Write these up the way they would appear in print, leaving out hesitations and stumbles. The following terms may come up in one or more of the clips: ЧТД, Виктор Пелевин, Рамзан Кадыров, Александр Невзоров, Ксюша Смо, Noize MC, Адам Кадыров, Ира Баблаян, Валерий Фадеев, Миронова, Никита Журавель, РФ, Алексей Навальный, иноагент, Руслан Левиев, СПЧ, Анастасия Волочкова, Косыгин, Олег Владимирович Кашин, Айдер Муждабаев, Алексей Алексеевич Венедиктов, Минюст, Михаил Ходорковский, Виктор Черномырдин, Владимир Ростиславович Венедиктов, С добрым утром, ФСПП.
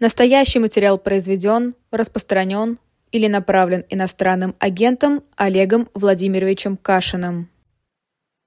Настоящий материал произведен, распространен или направлен иностранным агентом Олегом Владимировичем Кашиным.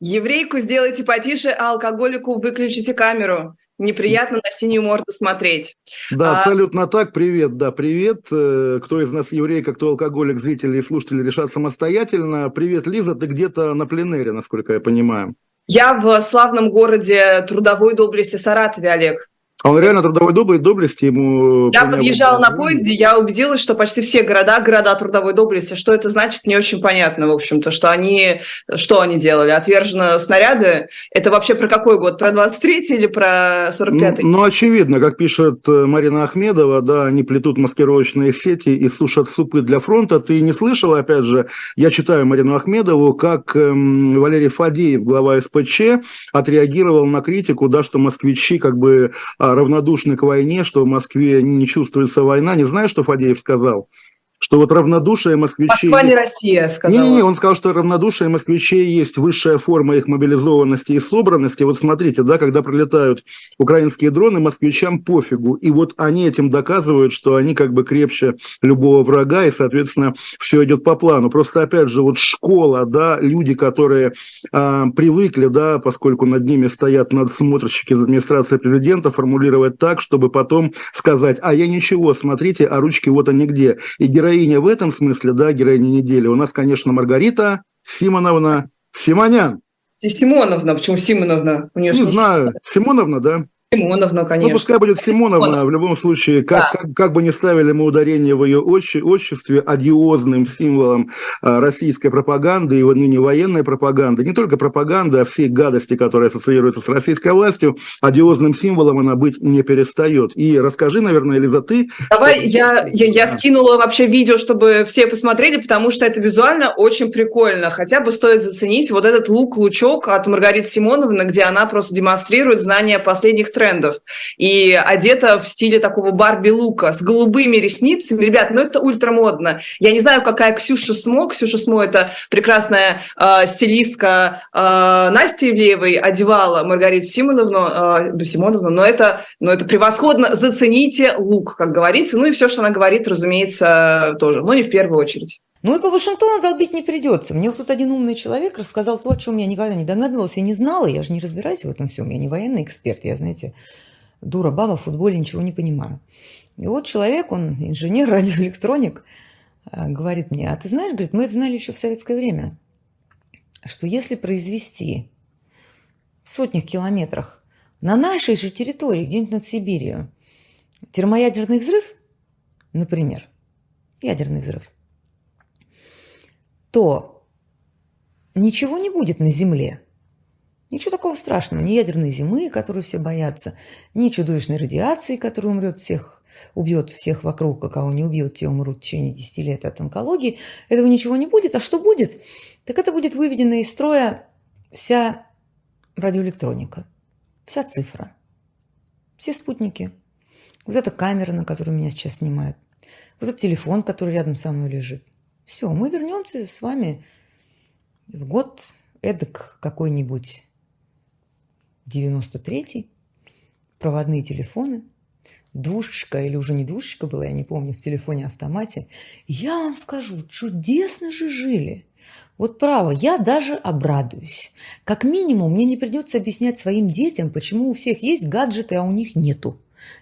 Еврейку сделайте потише, а алкоголику выключите камеру. Неприятно на синюю морду смотреть. Да, абсолютно так. Привет, да, привет. Кто из нас еврейка, кто алкоголик, зрители и слушатели решат самостоятельно. Привет, Лиза, ты где-то на пленэре, насколько я понимаю. Я в славном городе трудовой доблести Саратове, Олег. А он реально трудовой доблести ему... Я подъезжала на поезде, я убедилась, что почти все города трудовой доблести. Что это значит, не очень понятно, в общем-то, что они делали. Отвержены снаряды. Это вообще про какой год? Про 23-й или про 45-й? Ну, очевидно, как пишет Марина Ахмедова, да, они плетут маскировочные сети и сушат супы для фронта. Ты не слышала, опять же, я читаю Марину Ахмедову, как Валерий Фадеев, глава СПЧ, отреагировал на критику, да, что москвичи как бы... равнодушны к войне, что в Москве не чувствуется война. Не знаю, что Фадеев сказал? Что вот равнодушие москвичей... Москва не Россия, сказал. Не, он сказал, что равнодушие москвичей есть высшая форма их мобилизованности и собранности. Вот смотрите, да, когда прилетают украинские дроны, москвичам пофигу. И вот они этим доказывают, что они как бы крепче любого врага, и, соответственно, все идет по плану. Просто, опять же, вот школа, да, люди, которые привыкли, да, поскольку над ними стоят надсмотрщики из администрации президента, формулировать так, чтобы потом сказать, а я ничего, смотрите, а ручки вот они где. И героиня в этом смысле, да, героиня недели, у нас, конечно, Маргарита Симоновна Симоньян. Симоновна, почему Симоновна? У нее не знаю, Симоновна, да? Симоновна, конечно. Ну, пускай будет Симоновна, в любом случае, как бы ни ставили мы ударение в ее отчестве, одиозным символом российской пропаганды и ныне военной пропаганды, не только пропаганды, а всей гадости, которая ассоциируется с российской властью, одиозным символом она быть не перестает. И расскажи, наверное, Лиза, ты... Давай, я скинула вообще видео, чтобы все посмотрели, потому что это визуально очень прикольно. Хотя бы стоит заценить вот этот лук-лучок от Маргариты Симоновны, где она просто демонстрирует знания последних трендов. И одета в стиле такого Барби-лука с голубыми ресницами. Ребят, ну это ультрамодно. Я не знаю, какая Ксюша Смо. Ксюша Смо — это прекрасная стилистка Насти Ивлеевой, одевала Маргариту Симоновну. Но это превосходно. Зацените лук, как говорится. Ну и все, что она говорит, разумеется, тоже. Но не в первую очередь. Ну и по Вашингтону долбить не придется. Мне вот тут один умный человек рассказал то, о чем я никогда не догадывалась и не знала. Я же не разбираюсь в этом всем, я не военный эксперт. Я, знаете, дура, баба, в футболе ничего не понимаю. И вот человек, он инженер, радиоэлектроник, говорит мне, а ты знаешь, говорит, мы это знали еще в советское время, что если произвести в сотнях километрах на нашей же территории, где-нибудь над Сибирью, термоядерный взрыв, например, ядерный взрыв, то ничего не будет на Земле. Ничего такого страшного. Ни ядерной зимы, которую все боятся, ни чудовищной радиации, которая убьет всех вокруг, а кого не убьет, те умрут в течение 10 лет от онкологии. Этого ничего не будет. А что будет? Так это будет выведена из строя вся радиоэлектроника, вся цифра, все спутники. Вот эта камера, на которую меня сейчас снимают, вот этот телефон, который рядом со мной лежит. Все, мы вернемся с вами в год эдак какой-нибудь 93-й, проводные телефоны, двушечка или уже не двушечка была, я не помню, в телефоне-автомате. Я вам скажу, чудесно же жили. Вот право, я даже обрадуюсь. Как минимум, мне не придется объяснять своим детям, почему у всех есть гаджеты, а у них нету.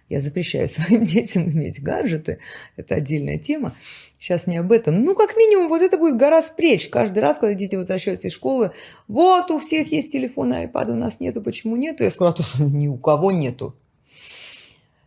Я запрещаю своим детям иметь гаджеты, это отдельная тема, сейчас не об этом. Ну, как минимум, вот это будет гора спреч. Каждый раз, когда дети возвращаются из школы, вот у всех есть телефон, iPad у нас нету, почему нету? Я сказала, ни у кого нету.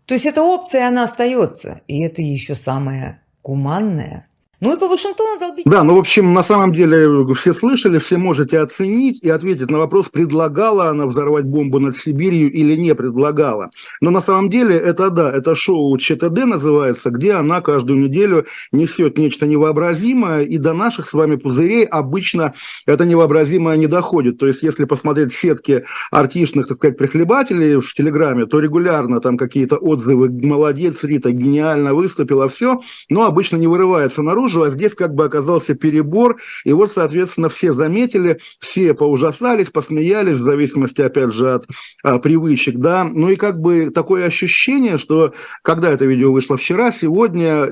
То есть эта опция, она остается, и это еще самое гуманное. Ну и по Вашингтону долбить. Да, ну, в общем, на самом деле, все слышали, все можете оценить и ответить на вопрос, предлагала она взорвать бомбу над Сибирью или не предлагала. Но на самом деле, это да, это шоу ЧТД называется, где она каждую неделю несет нечто невообразимое, и до наших с вами пузырей обычно это невообразимое не доходит. То есть, если посмотреть сетки артишных, так сказать, прихлебателей в Телеграме, то регулярно там какие-то отзывы, молодец, Рита, гениально выступила, все, но обычно не вырывается наружу. а здесь как бы оказался перебор, и вот, соответственно, все заметили, все поужасались, посмеялись, в зависимости, опять же, от привычек, да, ну и как бы такое ощущение, что когда это видео вышло вчера, сегодня,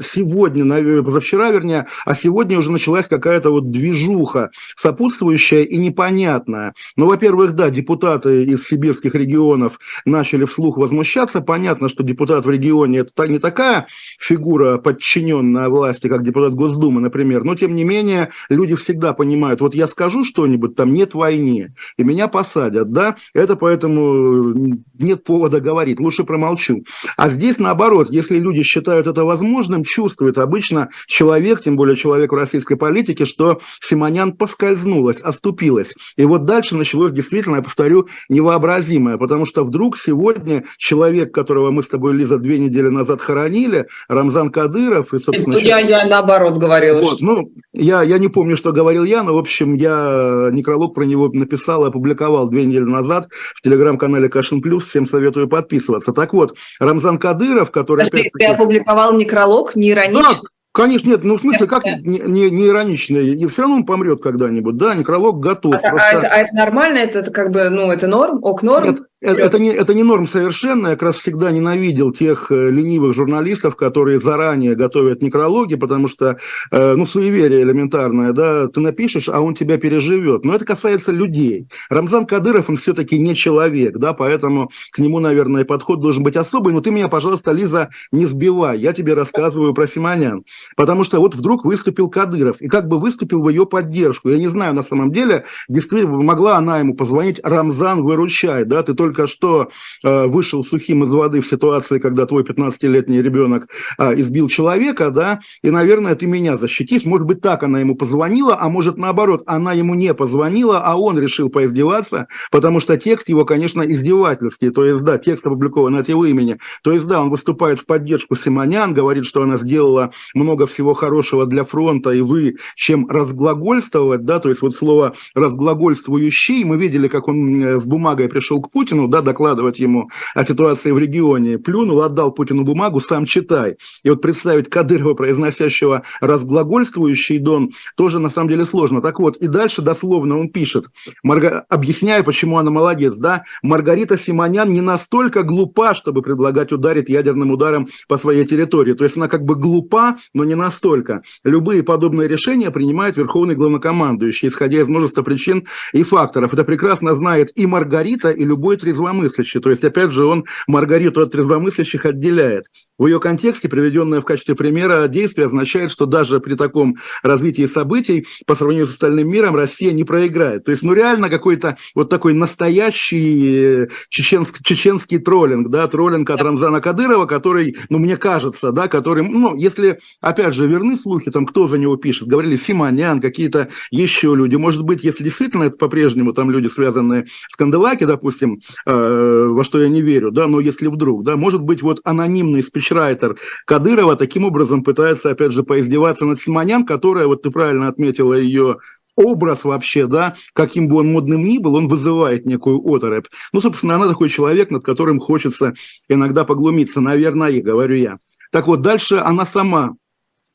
позавчера, уже началась какая-то вот движуха сопутствующая и непонятная. Ну, во-первых, да, депутаты из сибирских регионов начали вслух возмущаться, понятно, что депутат в регионе – это не такая фигура, подчиненная власти, как депутат Госдумы, например, но, тем не менее, люди всегда понимают, вот я скажу что-нибудь, там нет войны, и меня посадят, да, это поэтому нет повода говорить, лучше промолчу. А здесь, наоборот, если люди считают это возможным, чувствует обычно человек, тем более человек в российской политике, что Симонян поскользнулась, оступилась. И вот дальше началось действительно, я повторю, невообразимое, потому что вдруг сегодня человек, которого мы с тобой, Лиза, 2 недели назад хоронили, Рамзан Кадыров, и, собственно... Я наоборот говорила. Вот, что... Ну, я не помню, что говорил я, но, в общем, я некролог про него написал и опубликовал 2 недели назад в телеграм-канале Кашин Плюс, всем советую подписываться. Так вот, Рамзан Кадыров, который... Ты опубликовал некролог, не иронично? Да. Конечно, нет, ну в смысле, как не иронично, и все равно он помрет когда-нибудь, да, некролог готов. Это нормально, это как бы, ну, это норм, ок, норм? Нет, это не норм совершенно, я как раз всегда ненавидел тех ленивых журналистов, которые заранее готовят некрологи, потому что, ну, суеверие элементарное, да, ты напишешь, а он тебя переживет, но это касается людей. Рамзан Кадыров, он все-таки не человек, да, поэтому к нему, наверное, подход должен быть особый, но ты меня, пожалуйста, Лиза, не сбивай, я тебе рассказываю про Симонян. Потому что вот вдруг выступил Кадыров, и как бы выступил в ее поддержку. Я не знаю, на самом деле, действительно, могла она ему позвонить: «Рамзан, выручай, да, ты только что вышел сухим из воды в ситуации, когда твой 15-летний ребенок избил человека, да, и, наверное, ты меня защитишь». Может быть, так она ему позвонила, а может, наоборот, она ему не позвонила, а он решил поиздеваться, потому что текст его, конечно, издевательский, то есть, да, текст опубликован от его имени, то есть, да, он выступает в поддержку Симонян, говорит, что она сделала много всего хорошего для фронта, и вы чем разглагольствовать, да, то есть вот слово «разглагольствующий», мы видели, как он с бумагой пришел к Путину, да, докладывать ему о ситуации в регионе, плюнул, отдал Путину бумагу, сам читай. И вот представить Кадырова, произносящего «разглагольствующий Дон», тоже на самом деле сложно. Так вот, и дальше дословно он пишет, объясняя, почему она молодец, да, Маргарита Симонян не настолько глупа, чтобы предлагать ударить ядерным ударом по своей территории. То есть она как бы глупа, но не настолько. Любые подобные решения принимает верховный главнокомандующий, исходя из множества причин и факторов. Это прекрасно знает и Маргарита, и любой трезвомыслящий. То есть, опять же, он Маргариту от трезвомыслящих отделяет. В ее контексте, приведенное в качестве примера действие, означает, что даже при таком развитии событий, по сравнению с остальным миром, Россия не проиграет. То есть, ну, реально какой-то вот такой настоящий чеченский троллинг, да, троллинг от Рамзана Кадырова, который, ну, мне кажется, да, который, ну, если... Опять же, верны слухи, там, кто за него пишет, говорили Симонян, какие-то еще люди. Может быть, если действительно это по-прежнему там люди, связанные с Канделаки, допустим, во что я не верю, да, но если вдруг, да, может быть, вот анонимный спичрайтер Кадырова таким образом пытается, опять же, поиздеваться над Симонян, которая, вот ты правильно отметила ее... Образ вообще, да, каким бы он модным ни был, он вызывает некую оторопь. Ну, собственно, она такой человек, над которым хочется иногда поглумиться, наверное, говорю я. Так вот, дальше она сама...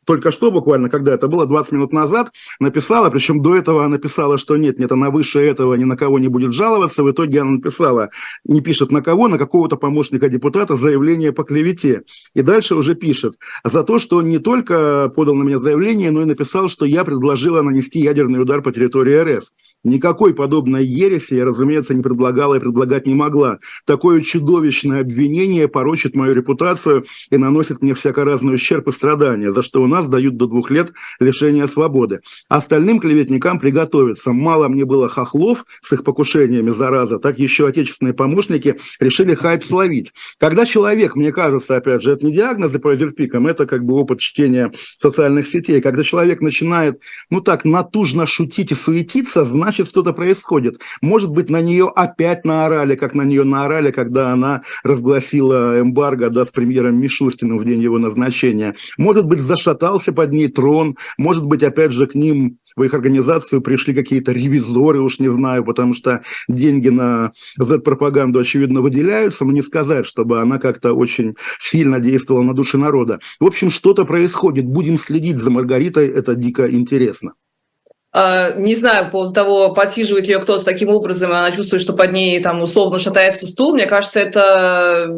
Только что буквально, когда это было, 20 минут назад, написала, причем до этого она писала, что нет, она выше этого ни на кого не будет жаловаться. В итоге она написала, не пишет на кого, на какого-то помощника депутата, заявление по клевете. И дальше уже пишет, за то, что он не только подал на меня заявление, но и написал, что я предложила нанести ядерный удар по территории РФ. Никакой подобной ереси я, разумеется, не предлагала и предлагать не могла. Такое чудовищное обвинение порочит мою репутацию и наносит мне всякоразный ущерб и страдания, за что у нас дают до 2 лет лишения свободы. Остальным клеветникам приготовиться. Мало мне было хохлов с их покушениями, зараза, так еще отечественные помощники решили хайп словить. Когда человек, мне кажется, опять же, это не диагнозы по Азерпикам, это как бы опыт чтения социальных сетей, когда человек начинает, ну так, натужно шутить и суетиться, значит, что-то происходит. Может быть, на нее опять наорали, как на нее наорали, когда она разгласила эмбарго, да, с премьером Мишустиным в день его назначения. Может быть, зашаталась топтался под ней трон. Может быть, опять же, к ним в их организацию пришли какие-то ревизоры, уж не знаю, потому что деньги на Z-пропаганду, очевидно, выделяются, но не сказать, чтобы она как-то очень сильно действовала на души народа. В общем, что-то происходит. Будем следить за Маргаритой, это дико интересно. Не знаю, по поводу того, подсиживает ее кто-то таким образом, и она чувствует, что под ней там условно шатается стул. Мне кажется, это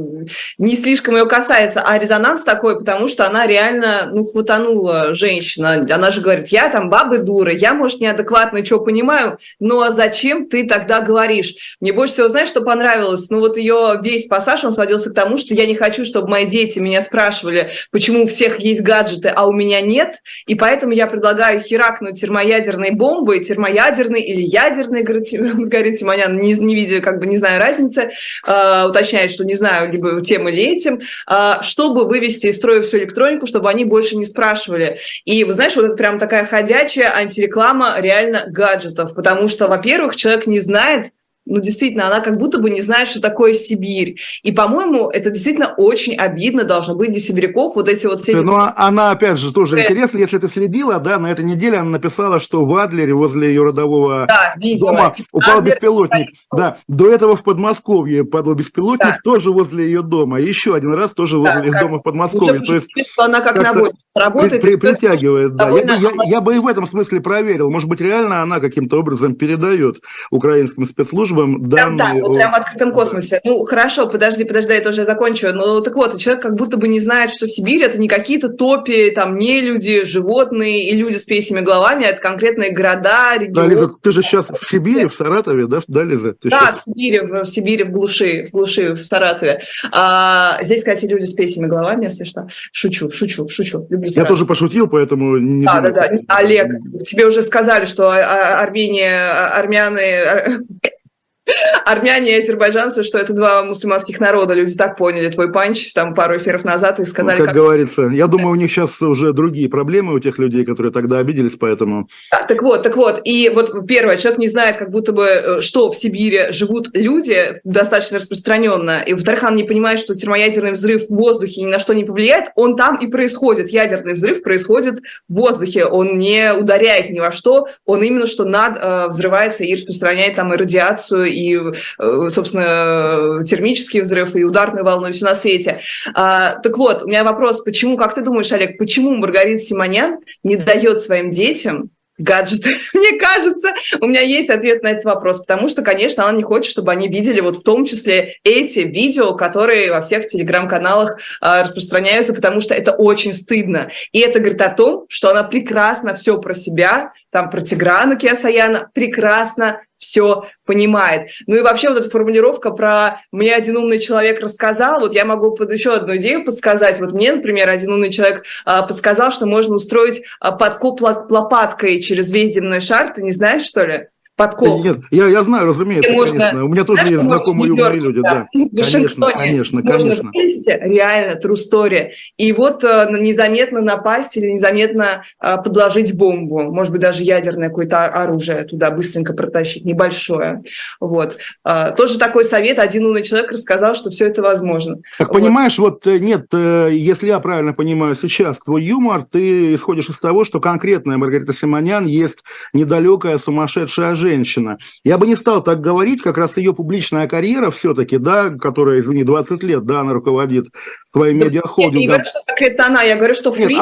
не слишком ее касается, а резонанс такой, потому что она реально, ну, хватанула женщина. Она же говорит, я там бабы дура, я, может, неадекватно что понимаю, ну а зачем ты тогда говоришь? Мне больше всего, знаешь, что понравилось? Ну вот ее весь пассаж, он сводился к тому, что я не хочу, чтобы мои дети меня спрашивали, почему у всех есть гаджеты, а у меня нет, и поэтому я предлагаю херакнуть термоядерные бомбы, термоядерные или ядерные, говорит Симонян, не видя, как бы не знаю разницы, уточняет, что не знаю, либо тем или этим, чтобы вывести из строя всю электронику, чтобы они больше не спрашивали. И, вы знаешь, вот это прям такая ходячая антиреклама реально гаджетов, потому что, во-первых, человек не знает, ну, действительно, она как будто бы не знает, что такое Сибирь. И, по-моему, это действительно очень обидно должно быть для сибиряков, вот эти вот все... Ну, она, опять же, тоже интересно, если ты следила, да, на этой неделе она написала, что в Адлере возле ее родового дома упал беспилотник. Да, до этого в Подмосковье падал беспилотник, тоже возле ее дома. И еще один раз тоже возле их дома в Подмосковье. То есть она как наводит, работает... Притягивает, да. Я бы и в этом смысле проверил. Может быть, реально она каким-то образом передает украинским спецслужбам данные... Да, вот прям в открытом космосе. Ну, хорошо, подожди, я тоже закончу. Ну, так вот, человек как будто бы не знает, что Сибирь – это не какие-то топи, там, не люди, животные и люди с пейсими головами, а это конкретные города, регионы. Да, Лиза, ты же сейчас в Сибири, в Саратове, да? Да, Лиза? Да, в Сибири, в глуши, в Саратове. Здесь, кстати, люди с пейсими головами, если что. Шучу. Люблю Саратов. Я тоже пошутил, поэтому... Не да. Олег, тебе уже сказали, что армяне и азербайджанцы, что это два мусульманских народа. Люди так поняли твой панч там пару эфиров назад и сказали... Ну, как говорится, я думаю, у них сейчас уже другие проблемы у тех людей, которые тогда обиделись, поэтому... А, так вот. И вот первое, человек не знает, как будто бы, что в Сибири живут люди достаточно распространенно. И, во-вторых, он не понимает, что термоядерный взрыв в воздухе ни на что не повлияет. Он там и происходит. Ядерный взрыв происходит в воздухе. Он не ударяет ни во что. Он именно что взрывается и распространяет там и радиацию, и, собственно, термический взрыв, и ударную волну, и все на свете. Так вот, у меня вопрос, почему, как ты думаешь, Олег, почему Маргарита Симонян не дает своим детям гаджеты? Мне кажется, у меня есть ответ на этот вопрос, потому что, конечно, она не хочет, чтобы они видели вот в том числе эти видео, которые во всех телеграм-каналах распространяются, потому что это очень стыдно. И это говорит о том, что она прекрасно все про себя, там про Тиграна Кеосаяна, прекрасно все понимает. Ну и вообще вот эта формулировка про «мне один умный человек рассказал», вот я могу еще одну идею подсказать. Вот мне, например, один умный человек подсказал, что можно устроить подкоп лопаткой через весь земной шар. Ты не знаешь, что ли? Подкоп. Нет, я знаю, разумеется, конечно. У меня тоже есть знакомые умные люди. Да. Конечно. Реально, true story. И вот незаметно напасть или незаметно подложить бомбу. Может быть, даже ядерное какое-то оружие туда быстренько протащить, небольшое. Вот. Тоже такой совет. Один умный человек рассказал, что все это возможно. Так, понимаешь, вот нет, если я правильно понимаю сейчас твой юмор, ты исходишь из того, что конкретная Маргарита Симонян есть недалекая сумасшедшая женщина. Я бы не стал так говорить, как раз ее публичная карьера все-таки, да, которая, извини, 20 лет, да, она руководит своим медиахолдингом. Я не говорю, что конкретно она, я говорю, что Фрич,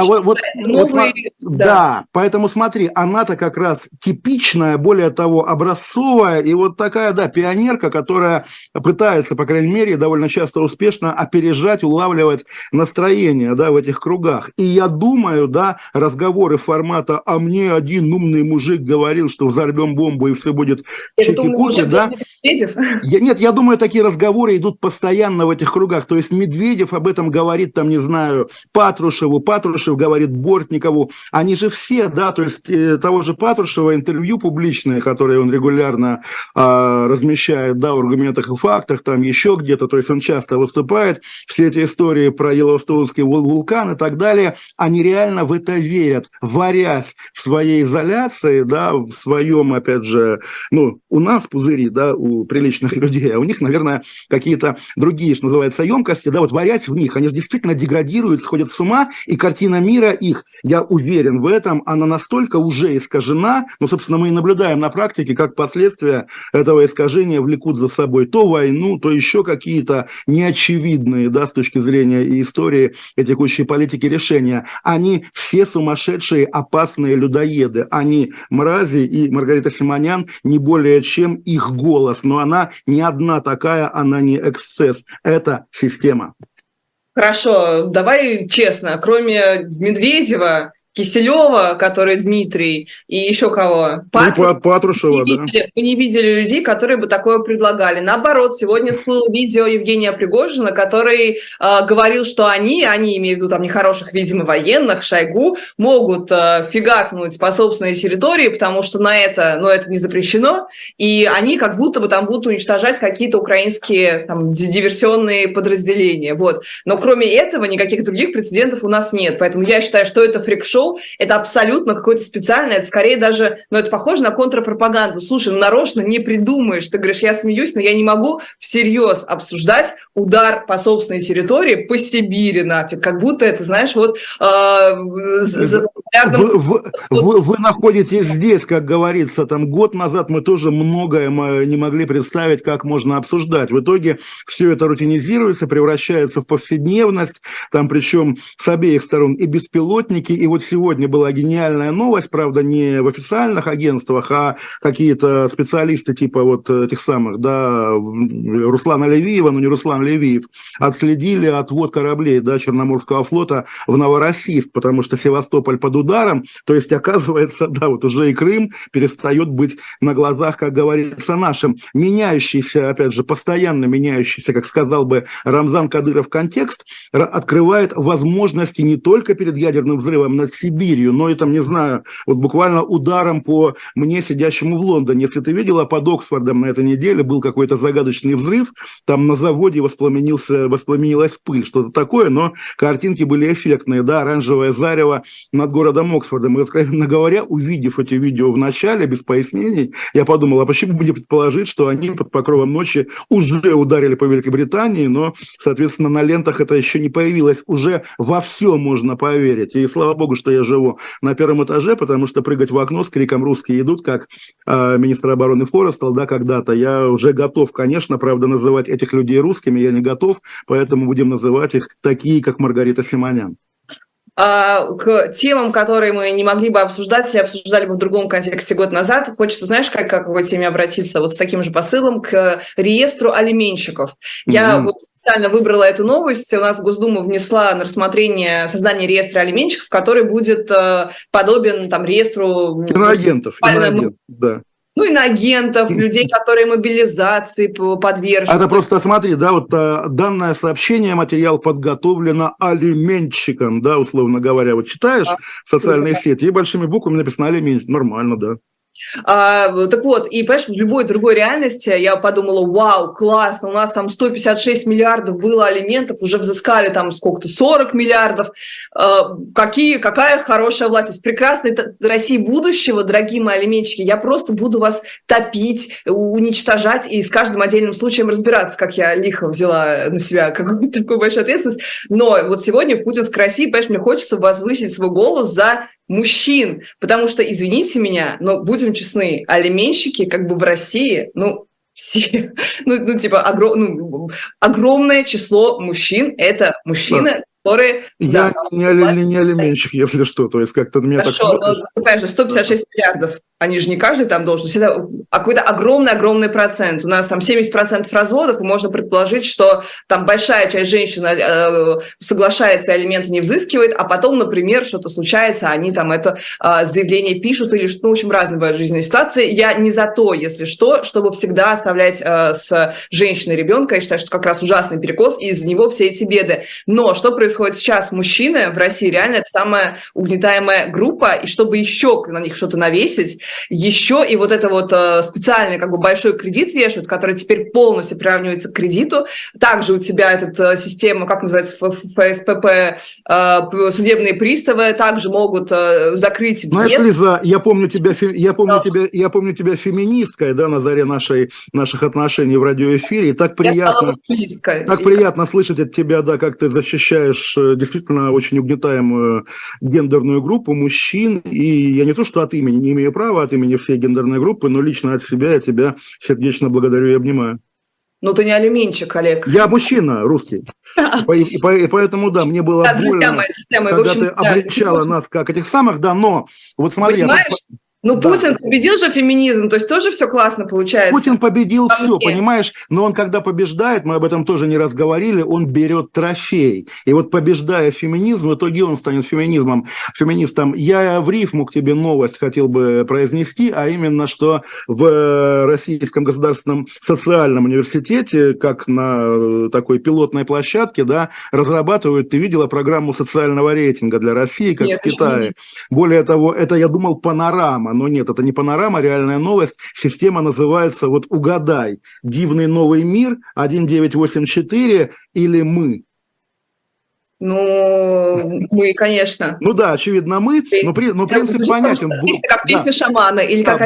новый... Да, поэтому смотри, она-то как раз типичная, более того, образцовая, и вот такая, да, пионерка, которая пытается, по крайней мере, довольно часто успешно опережать, улавливать настроение, да, в этих кругах. И я думаю, да, разговоры формата «а мне один умный мужик говорил, что взорвем бомбу, и все будет чики-пуки», да? Я думаю, такие разговоры идут постоянно в этих кругах. То есть Медведев об этом говорит, там, не знаю, Патрушеву, Патрушев говорит Бортникову. Они же все, да, то есть того же Патрушева интервью публичное, которое он регулярно размещает, да, в «Аргументах и фактах», там еще где-то, то есть он часто выступает. Все эти истории про Йеллоустонский вулкан и так далее, они реально в это верят, варясь в своей изоляции, да, в своем, опять же, ну, у нас пузыри, да, у приличных людей, а у них, наверное, какие-то другие, что называется, емкости, да, вот варясь в них, они же действительно деградируют, сходят с ума, и картина мира их, я уверен в этом, она настолько уже искажена, ну, собственно, мы и наблюдаем на практике, как последствия этого искажения влекут за собой то войну, то еще какие-то неочевидные, да, с точки зрения и истории, и текущей политики решения. Они все сумасшедшие, опасные людоеды, они мрази, и Маргарита Симонян не более чем их голос, но она не одна такая, она не эксцесс, это система. Хорошо, давай честно, кроме Медведева, Киселева, который Дмитрий, и еще кого? Патрушева, да. Мы не видели людей, которые бы такое предлагали. Наоборот, сегодня всплыло видео Евгения Пригожина, который говорил, что они имею в виду там нехороших, видимо, военных, Шойгу, могут фигакнуть по собственной территории, потому что на это, но это не запрещено, и они как будто бы там будут уничтожать какие-то украинские там, диверсионные подразделения. Вот. Но кроме этого никаких других прецедентов у нас нет. Поэтому я считаю, что это фрик-шоу, это абсолютно какое-то специальное, это скорее даже, ну, это похоже на контрпропаганду. Слушай, ну, нарочно не придумаешь. Ты говоришь, я смеюсь, но я не могу всерьез обсуждать удар по собственной территории, по Сибири нафиг. Как будто это, знаешь, вот... Вы находитесь здесь, как говорится, там год назад мы тоже многое не могли представить, как можно обсуждать. В итоге все это рутинизируется, превращается в повседневность, там причем с обеих сторон и беспилотники, и вот сегодня была гениальная новость, правда, не в официальных агентствах, а какие-то специалисты типа вот тех самых, да, Руслана Левиева, но не Руслан Левиев, отследили отвод кораблей, да, Черноморского флота в Новороссийск, потому что Севастополь под ударом, то есть, оказывается, да, вот уже и Крым перестает быть на глазах, как говорится, нашим. Меняющийся, опять же, постоянно меняющийся, как сказал бы Рамзан Кадыров, контекст открывает возможности не только перед ядерным взрывом над Сибирью, но и там, не знаю, вот буквально ударом по мне, сидящему в Лондоне. Если ты видела, под Оксфордом на этой неделе был какой-то загадочный взрыв, там на заводе воспламенилась пыль, что-то такое, но картинки были эффектные, да, оранжевое зарево над городом Оксфордом. И, откровенно говоря, увидев эти видео в начале, без пояснений, я подумал, а почему бы не предположить, что они под покровом ночи уже ударили по Великобритании, но, соответственно, на лентах это еще не появилось. Уже во все можно поверить. И слава богу, что я живу на первом этаже, потому что прыгать в окно с криком «русские идут», как министр обороны Форестал, да, когда-то. Я уже готов, конечно, правда, называть этих людей русскими, я не готов, поэтому будем называть их такие, как Маргарита Симонян. К темам, которые мы не могли бы обсуждать, или обсуждали бы в другом контексте год назад, хочется, знаешь, как к какой теме обратиться, вот с таким же посылом, к реестру алименщиков. Я вот специально выбрала эту новость, у нас Госдума внесла на рассмотрение создание реестра алименщиков, который будет подобен там реестру... Иноагентов, да. Ну, иноагентов, людей, которые мобилизации подвержены. Это просто, смотри, да, вот данное сообщение, материал подготовлено алименщиком, да, условно говоря. Вот читаешь в социальные сети, и большими буквами написано «алименщик». Нормально, да. Так вот, и, понимаешь, в любой другой реальности я подумала, вау, классно, у нас там 156 миллиардов было алиментов, уже взыскали там сколько-то, 40 миллиардов, какая хорошая власть, то есть прекрасной России будущего, дорогие мои алименщики, я просто буду вас топить, уничтожать и с каждым отдельным случаем разбираться, как я лихо взяла на себя какую-то такую большую ответственность, но вот сегодня в путинской России, понимаешь, мне хочется возвысить свой голос за мужчин, потому что, извините меня, но будем честны, алименщики как бы в России, ну, все, огромное число мужчин, это мужчины, да. Которые... Я не алименщик, если что, то есть как-то меня хорошо, так... Хорошо, ну, конечно, 156 миллиардов, они же не каждый там должен, всегда какой-то огромный-огромный процент, у нас там 70% разводов, и можно предположить, что там большая часть женщин соглашается, алименты не взыскивает, а потом, например, что-то случается, они там это заявление пишут, или что, ну, в общем, разные бывают жизненные ситуации. Я не за то, если что, чтобы всегда оставлять с женщиной ребенка, я считаю, что как раз ужасный перекос, и из-за него все эти беды. Но что происходит? происходит сейчас, мужчины в России реально это самая угнетаемая группа, и чтобы еще на них что-то навесить, еще и вот это вот специальный как бы большой кредит вешают, который теперь полностью приравнивается к кредиту. Также у тебя эта система, как называется, ФСПП, судебные приставы также могут закрыть въезд. Знаешь, Лиза, я помню тебя феминисткой, да, на заре наших отношений в радиоэфире. И так приятно слышать от тебя, да, как ты защищаешь действительно очень угнетаемую гендерную группу мужчин. И я не то, что от имени, не имею права от имени всей гендерной группы, но лично от себя я тебя сердечно благодарю и обнимаю. Ну, ты не алименщик, Олег. Я мужчина русский. И поэтому, да, мне было больно, когда ты обличала нас как этих самых, да, но вот смотри... Ну, да. Путин победил же феминизм, то есть тоже все классно получается. Путин победил все, понимаешь? Но он, когда побеждает, мы об этом тоже не раз говорили, он берет трофей. И вот побеждая феминизм, в итоге он станет феминистом. Я в рифму к тебе новость хотел бы произнести, а именно, что в Российском государственном социальном университете, как на такой пилотной площадке, да, разрабатывают, ты видела, программу социального рейтинга для России, как в Китае. Более того, это, я думал, панорама. Но нет, это не панорама, реальная новость. Система называется, вот угадай, дивный новый мир, 1984 или мы. Ну, мы, конечно. Ну да, очевидно, мы, но принцип понятен. Как песня шамана или как...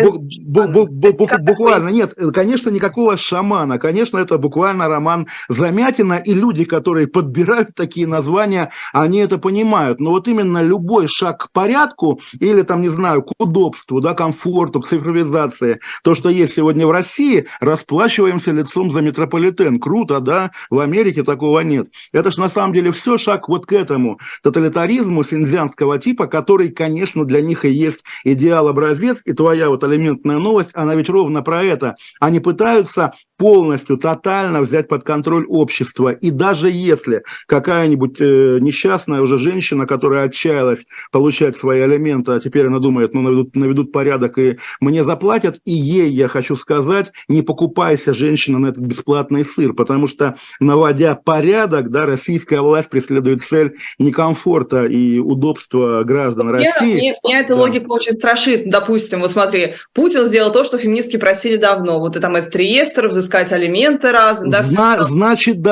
Буквально, нет, конечно, никакого шамана. Конечно, это буквально роман Замятина, и люди, которые подбирают такие названия, они это понимают. Но вот именно любой шаг к порядку или, там, не знаю, к удобству, да, комфорту, к цифровизации, то, что есть сегодня в России, расплачиваемся лицом за метрополитен. Круто, да? В Америке такого нет. Это же на самом деле все шаг вот к этому тоталитаризму синдзянского типа, который, конечно, для них и есть идеал-образец. И твоя вот элементная новость, она ведь ровно про это. Они пытаются полностью, тотально взять под контроль общество. И даже если какая-нибудь несчастная уже женщина, которая отчаялась получать свои алименты, а теперь она думает, ну, наведут порядок и мне заплатят, и ей, я хочу сказать, не покупайся, женщина, на этот бесплатный сыр, потому что, наводя порядок, да, российская власть преследует цель не комфорта и удобства граждан России. Меня эта логика очень страшит. Допустим, вот смотри, Путин сделал то, что феминистки просили давно. Вот и там этот реестр, взыскать алименты разом. Да, значит,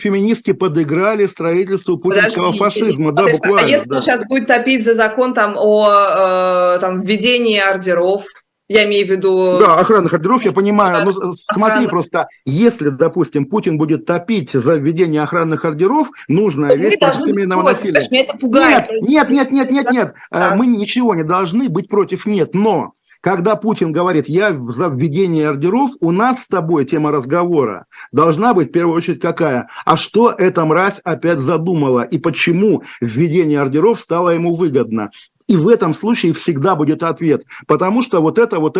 феминистки подыграли строительству путинского фашизма. Да, буквально. А если он сейчас будет топить за закон там, о там, введении ордеров... Я имею в виду... Да, охранных ордеров, я понимаю. Но смотри просто, если, допустим, Путин будет топить за введение охранных ордеров, нужная вещь против семейного насилия. Меня это пугает. Нет. Да. Мы ничего не должны быть против, нет, но... Когда Путин говорит, я за введение ордеров, у нас с тобой тема разговора должна быть в первую очередь какая? А что эта мразь опять задумала? И почему введение ордеров стало ему выгодно? И в этом случае всегда будет ответ. Потому что вот это и вот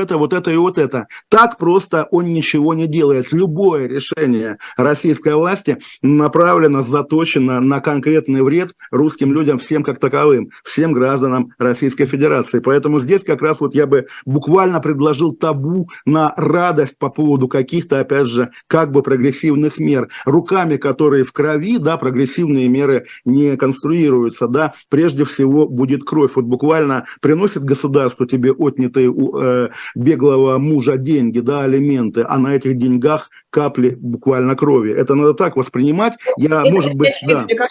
это. Так просто он ничего не делает. Любое решение российской власти направлено, заточено на конкретный вред русским людям, всем как таковым, всем гражданам Российской Федерации. Поэтому здесь как раз вот я бы буквально предложил табу на радость по поводу каких-то, опять же, как бы прогрессивных мер. Руками, которые в крови, да, прогрессивные меры не конструируются, да, прежде всего будет кровь. Буквально приносит государство тебе отнятые у беглого мужа деньги, да, алименты, а на этих деньгах капли буквально крови. Это надо так воспринимать. Мне кажется,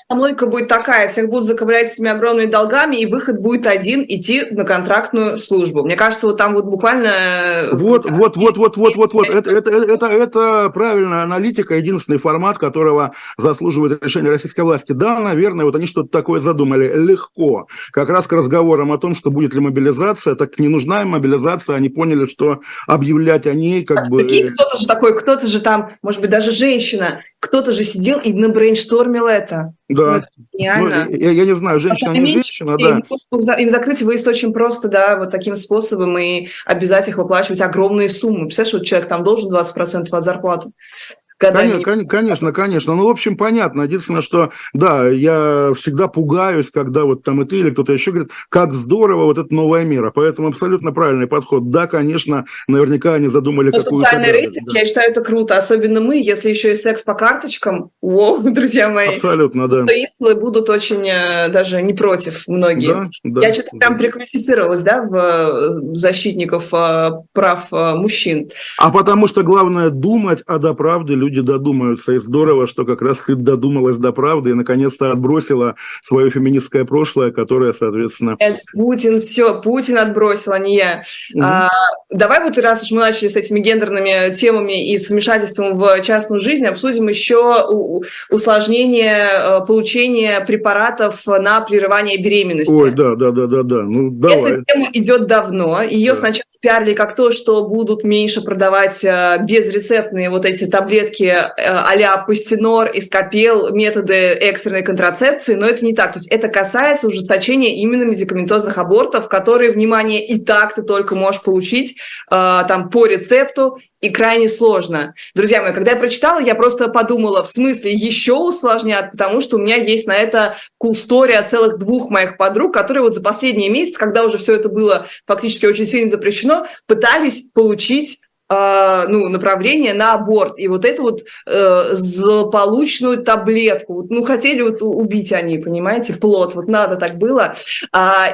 логика будет такая. Всех будут заковырять с этими огромными долгами, и выход будет один — идти на контрактную службу. Мне кажется, вот там вот буквально... Это правильная аналитика, единственный формат, которого заслуживает решение российской власти. Да, наверное, вот они что-то такое задумали. Легко. Как раз к разговору о том, что будет ли мобилизация, так не нужна им мобилизация, они поняли, что объявлять о ней как бы... Кто-то же такой, кто-то же там, может быть, даже женщина, кто-то же сидел и набрейнштормил это. Да. Ну, я не знаю, женщина не женщина, да. Им закрыть выезд очень просто, да, вот таким способом, и обязать их выплачивать огромные суммы. Представляешь, вот человек там должен 20% от зарплаты. Конечно. Ну, в общем, понятно. Единственное, что, да, я всегда пугаюсь, когда вот там и ты или кто-то еще говорит, как здорово вот эта новая мера. Поэтому абсолютно правильный подход. Да, конечно, наверняка они задумали какую-то... Социальный рейтинг, да. Я считаю, это круто. Особенно мы, если еще и секс по карточкам. О, друзья мои. Абсолютно, да. Инфлы будут очень даже не против многие. Да, да, я что-то прям переквалифицировалась, да, в защитников прав мужчин. А потому что главное думать, а до правды люди додумаются. И здорово, что как раз ты додумалась до правды и наконец-то отбросила свое феминистское прошлое, которое, соответственно... Путин отбросил, а не я. Угу. Давай вот, раз уж мы начали с этими гендерными темами и с вмешательством в частную жизнь, обсудим еще усложнение получения препаратов на прерывание беременности. Ой, да. Ну, давай. Эта тема идет давно. Ее сначала пиарили как то, что будут меньше продавать безрецептные вот эти таблетки а-ля Пастинор и Скопел, методы экстренной контрацепции, но это не так. То есть это касается ужесточения именно медикаментозных абортов, которые, внимание, и так ты только можешь получить там по рецепту, и крайне сложно. Друзья мои, когда я прочитала, я просто подумала, в смысле еще усложнят, потому что у меня есть на это кул-стори от целых двух моих подруг, которые вот за последние месяцы, когда уже все это было фактически очень сильно запрещено, пытались получить направление на аборт. И вот эту вот злополучную таблетку. Вот, хотели вот убить они, понимаете, плод. Вот надо так было.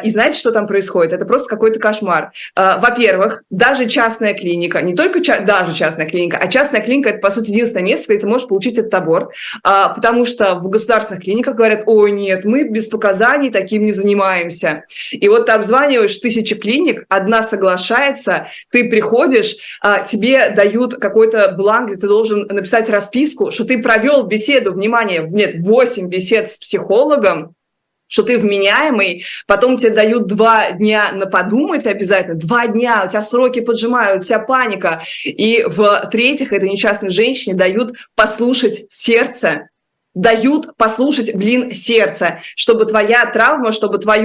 И знаете, что там происходит? Это просто какой-то кошмар. Во-первых, даже частная клиника, не только даже частная клиника, а частная клиника – это, по сути, единственное место, где ты можешь получить этот аборт. Потому что в государственных клиниках говорят, ой, нет, мы без показаний таким не занимаемся. И вот ты обзваниваешь 1000 клиник, одна соглашается, ты приходишь, тебе дают какой-то бланк, где ты должен написать расписку, что ты провел беседу, внимание, 8 бесед с психологом, что ты вменяемый, потом тебе дают 2 дня на подумать обязательно, 2 дня, у тебя сроки поджимают, у тебя паника. И в-третьих, этой несчастной женщине дают послушать сердце, чтобы твоя травма, чтобы твой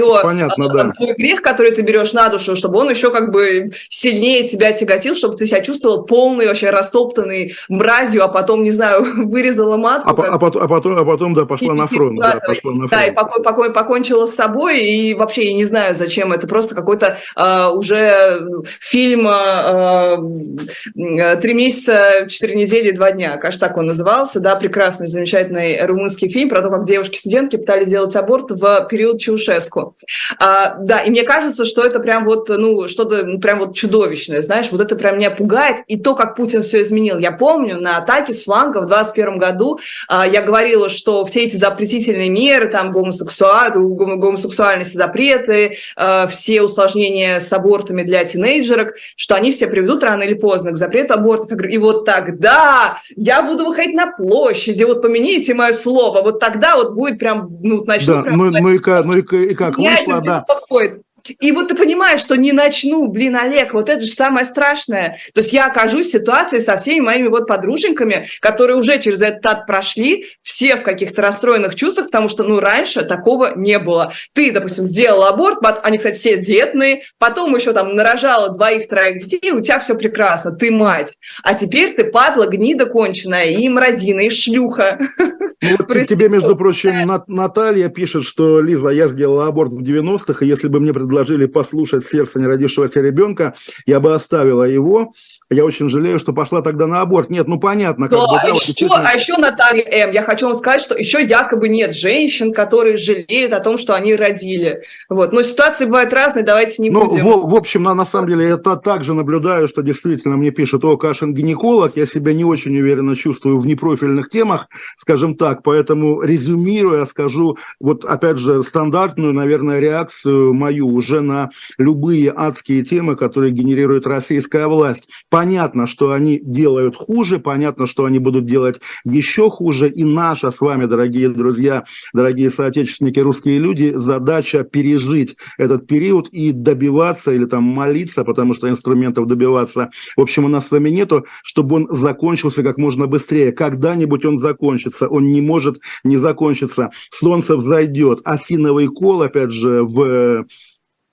грех, который ты берешь на душу, чтобы он еще как бы сильнее тебя тяготил, чтобы ты себя чувствовал полной, вообще растоптанной мразью, а потом, не знаю, вырезала матку. А потом пошла на фронт. Да, и покончила с собой, и вообще я не знаю, зачем. Это просто какой-то уже фильм «3 месяца, 4 недели, 2 дня». Кажется, так он назывался, да, прекрасный, замечательный румынский фильм про то, как девушки-студентки пытались сделать аборт в период Чаушеску. Да, и мне кажется, что это прям вот, что-то прям вот чудовищное, знаешь, вот это прям меня пугает, и то, как Путин все изменил. Я помню, на атаке с фланга в 2021 году я говорила, что все эти запретительные меры, там, гомосексуальности запреты, все усложнения с абортами для тинейджерок, что они все приведут рано или поздно к запрету абортов. Я говорю, и вот тогда я буду выходить на площади, вот помяните мое слово, вот тогда вот будет прям, начну... Да, прям... И как вышло, да. И вот ты понимаешь, что не начну, Олег, вот это же самое страшное. То есть я окажусь в ситуации со всеми моими вот подруженьками, которые уже через этот ад прошли, все в каких-то расстроенных чувствах, потому что, раньше такого не было. Ты, допустим, сделал аборт, они, кстати, все диетные, потом еще там нарожала 2-3 детей, у тебя все прекрасно, ты мать. А теперь ты падла, гнида конченая, и мразина, и шлюха. Тебе, между прочим, Наталья пишет, что, Лиза, я сделала аборт в 90-х, и если бы мне предложили послушать сердце неродившегося ребенка, я бы оставила его. Я очень жалею, что пошла тогда на аборт. Нет, понятно. Как бы, да, еще, Наталья М., я хочу вам сказать, что еще якобы нет женщин, которые жалеют о том, что они родили. Вот. Но ситуации бывают разные, давайте не будем. В общем, на самом деле, я также наблюдаю, что действительно мне пишут, Кашин гинеколог, я себя не очень уверенно чувствую в непрофильных темах, скажем так, поэтому резюмируя, скажу, вот опять же, стандартную, наверное, реакцию мою уже на любые адские темы, которые генерирует российская власть. Понятно, что они делают хуже, понятно, что они будут делать еще хуже, и наша с вами, дорогие друзья, дорогие соотечественники, русские люди, задача пережить этот период и добиваться или там молиться, потому что инструментов добиваться, в общем, у нас с вами нету, чтобы он закончился как можно быстрее. Когда-нибудь он закончится, он не может не закончиться. Солнце взойдет, осиновый кол, опять же, в...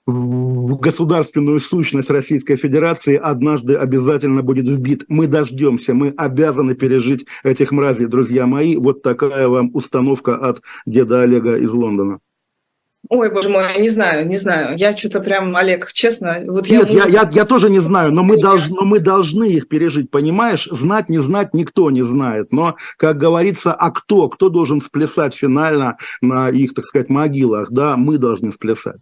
в государственную сущность Российской Федерации однажды обязательно будет вбит. Мы дождемся, мы обязаны пережить этих мразей, друзья мои. Вот такая вам установка от деда Олега из Лондона. Ой, боже мой, не знаю. Я что-то прям, Олег, честно... Вот нет, я тоже не знаю, но мы должны их пережить, понимаешь? Знать, не знать никто не знает. Но, как говорится, а кто должен сплясать финально на их, так сказать, могилах? Да, мы должны сплясать.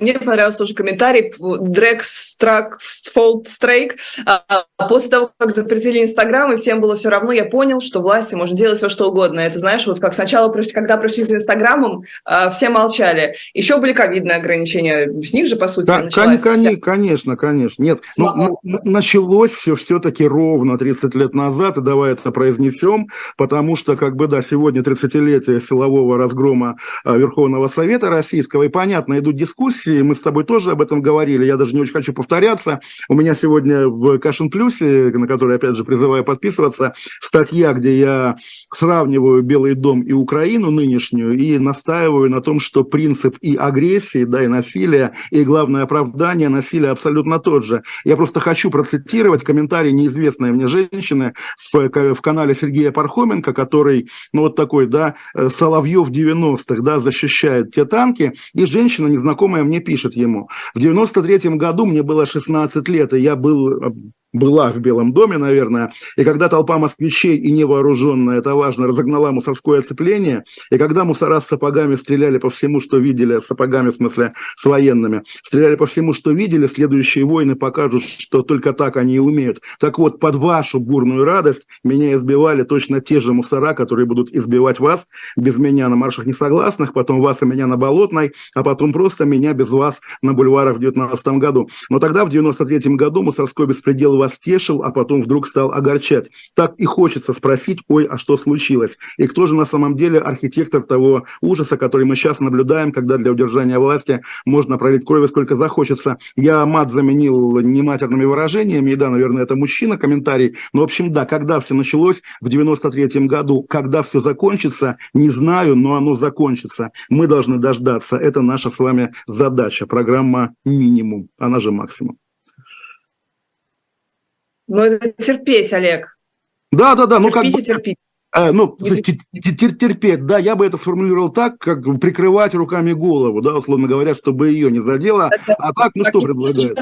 Мне понравился уже комментарий Дрэгстрак Фолдстрейк. После того, как запретили Инстаграм, и всем было все равно, я понял, что власти можно делать все, что угодно. Это, знаешь, вот как сначала, когда пришли с Инстаграмом, все молчали. Еще были ковидные ограничения. С них же, по сути, началось. Конечно. Нет, началось все все-таки ровно 30 лет назад, и давай это произнесем, потому что, как бы, да, сегодня 30-летие силового разгрома Верховного Совета Российского, и понятно, идут дискуссии, мы с тобой тоже об этом говорили, я даже не очень хочу повторяться. У меня сегодня в Кашин Плюсе, на который, опять же, призываю подписываться, статья, где я сравниваю Белый дом и Украину нынешнюю и настаиваю на том, что принцип и агрессии, да, и насилия, и главное оправдание насилия абсолютно тот же. Я просто хочу процитировать комментарий неизвестной мне женщины в канале Сергея Пархоменко, который, ну, вот такой, да, Соловьев 90-х, да, защищает те танки, и женщина, незнакомая мне, пишет ему: в 93-м году мне было 16 лет, и я была в Белом доме, наверное, и когда толпа москвичей и невооруженная, это важно, разогнала мусорское оцепление, и когда мусора с сапогами стреляли по всему, что видели, сапогами, в смысле, с военными, стреляли по всему, что видели, следующие войны покажут, что только так они и умеют. Так вот, под вашу бурную радость меня избивали точно те же мусора, которые будут избивать вас без меня на маршах несогласных, потом вас и меня на Болотной, а потом просто меня без вас на бульварах в 19-м году. Но тогда, в 93-м году, мусорской беспредел вас тешил, а потом вдруг стал огорчать. Так и хочется спросить: ой, а что случилось? И кто же на самом деле архитектор того ужаса, который мы сейчас наблюдаем, когда для удержания власти можно пролить крови сколько захочется? Я мат заменил нематерными выражениями, и да, наверное, это мужчина, комментарий. Но, в общем, да, когда все началось в 93-м году, когда все закончится, не знаю, но оно закончится. Мы должны дождаться. Это наша с вами задача. Программа «Минимум», она же «Максимум». Ну, это терпеть, Олег. Да. Терпите. Ну, терпеть, да, я бы это сформулировал так, как прикрывать руками голову, да, условно говоря, чтобы ее не задело. А так, ну, что предлагается?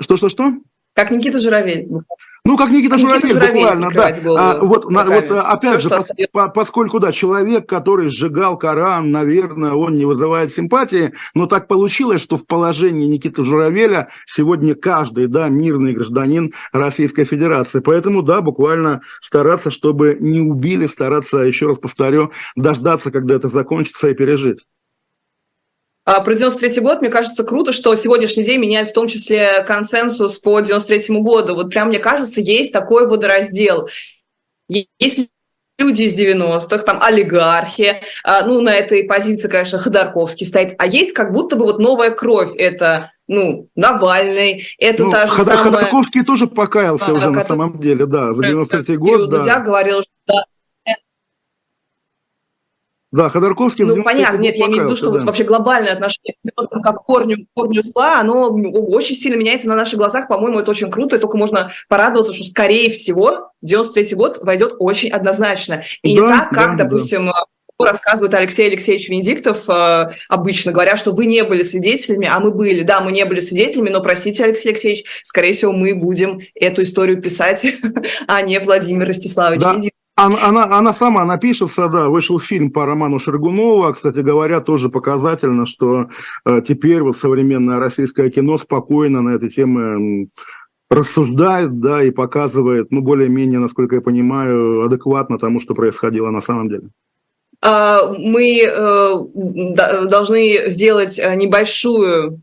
Что-что-что? Как Никита Журавель. Ну, как Никита Журавель, буквально, да. Поскольку, да, человек, который сжигал Коран, наверное, он не вызывает симпатии, но так получилось, что в положении Никиты Журавеля сегодня каждый, да, мирный гражданин Российской Федерации. Поэтому, да, буквально стараться, чтобы не убили, стараться, еще раз повторю, дождаться, когда это закончится, и пережить. Про 93-й год, мне кажется, круто, что сегодняшний день меняет в том числе консенсус по 93-му году. Вот прям, мне кажется, есть такой водораздел. Есть люди из 90-х, там олигархи, ну, на этой позиции, конечно, Ходорковский стоит, а есть как будто бы вот новая кровь, это... Ну, Навальный, это та же самая... Ходорковский тоже покаялся уже на самом деле, да, за 93-й год, да. Я говорил, что... Да, Ходорковский... Ну, понятно, нет, я имею в виду, что да. Вот вообще глобальное отношение к корню зла, оно очень сильно меняется на наших глазах, по-моему, это очень круто, и только можно порадоваться, что, скорее всего, 93-й год войдет очень однозначно. И да, не так, как, да, допустим... Да. Рассказывает Алексей Алексеевич Венедиктов, обычно говоря, что вы не были свидетелями, а мы были. Да, мы не были свидетелями, но, простите, Алексей Алексеевич, скорее всего, мы будем эту историю писать, а не Владимир Ростиславович Венедиктов. Она сама напишется, да, вышел фильм по роману Шаргунова, кстати говоря, тоже показательно, что теперь вот современное российское кино спокойно на эту тему рассуждает, да, и показывает, ну, более-менее, насколько я понимаю, адекватно тому, что происходило на самом деле. Мы должны сделать небольшую,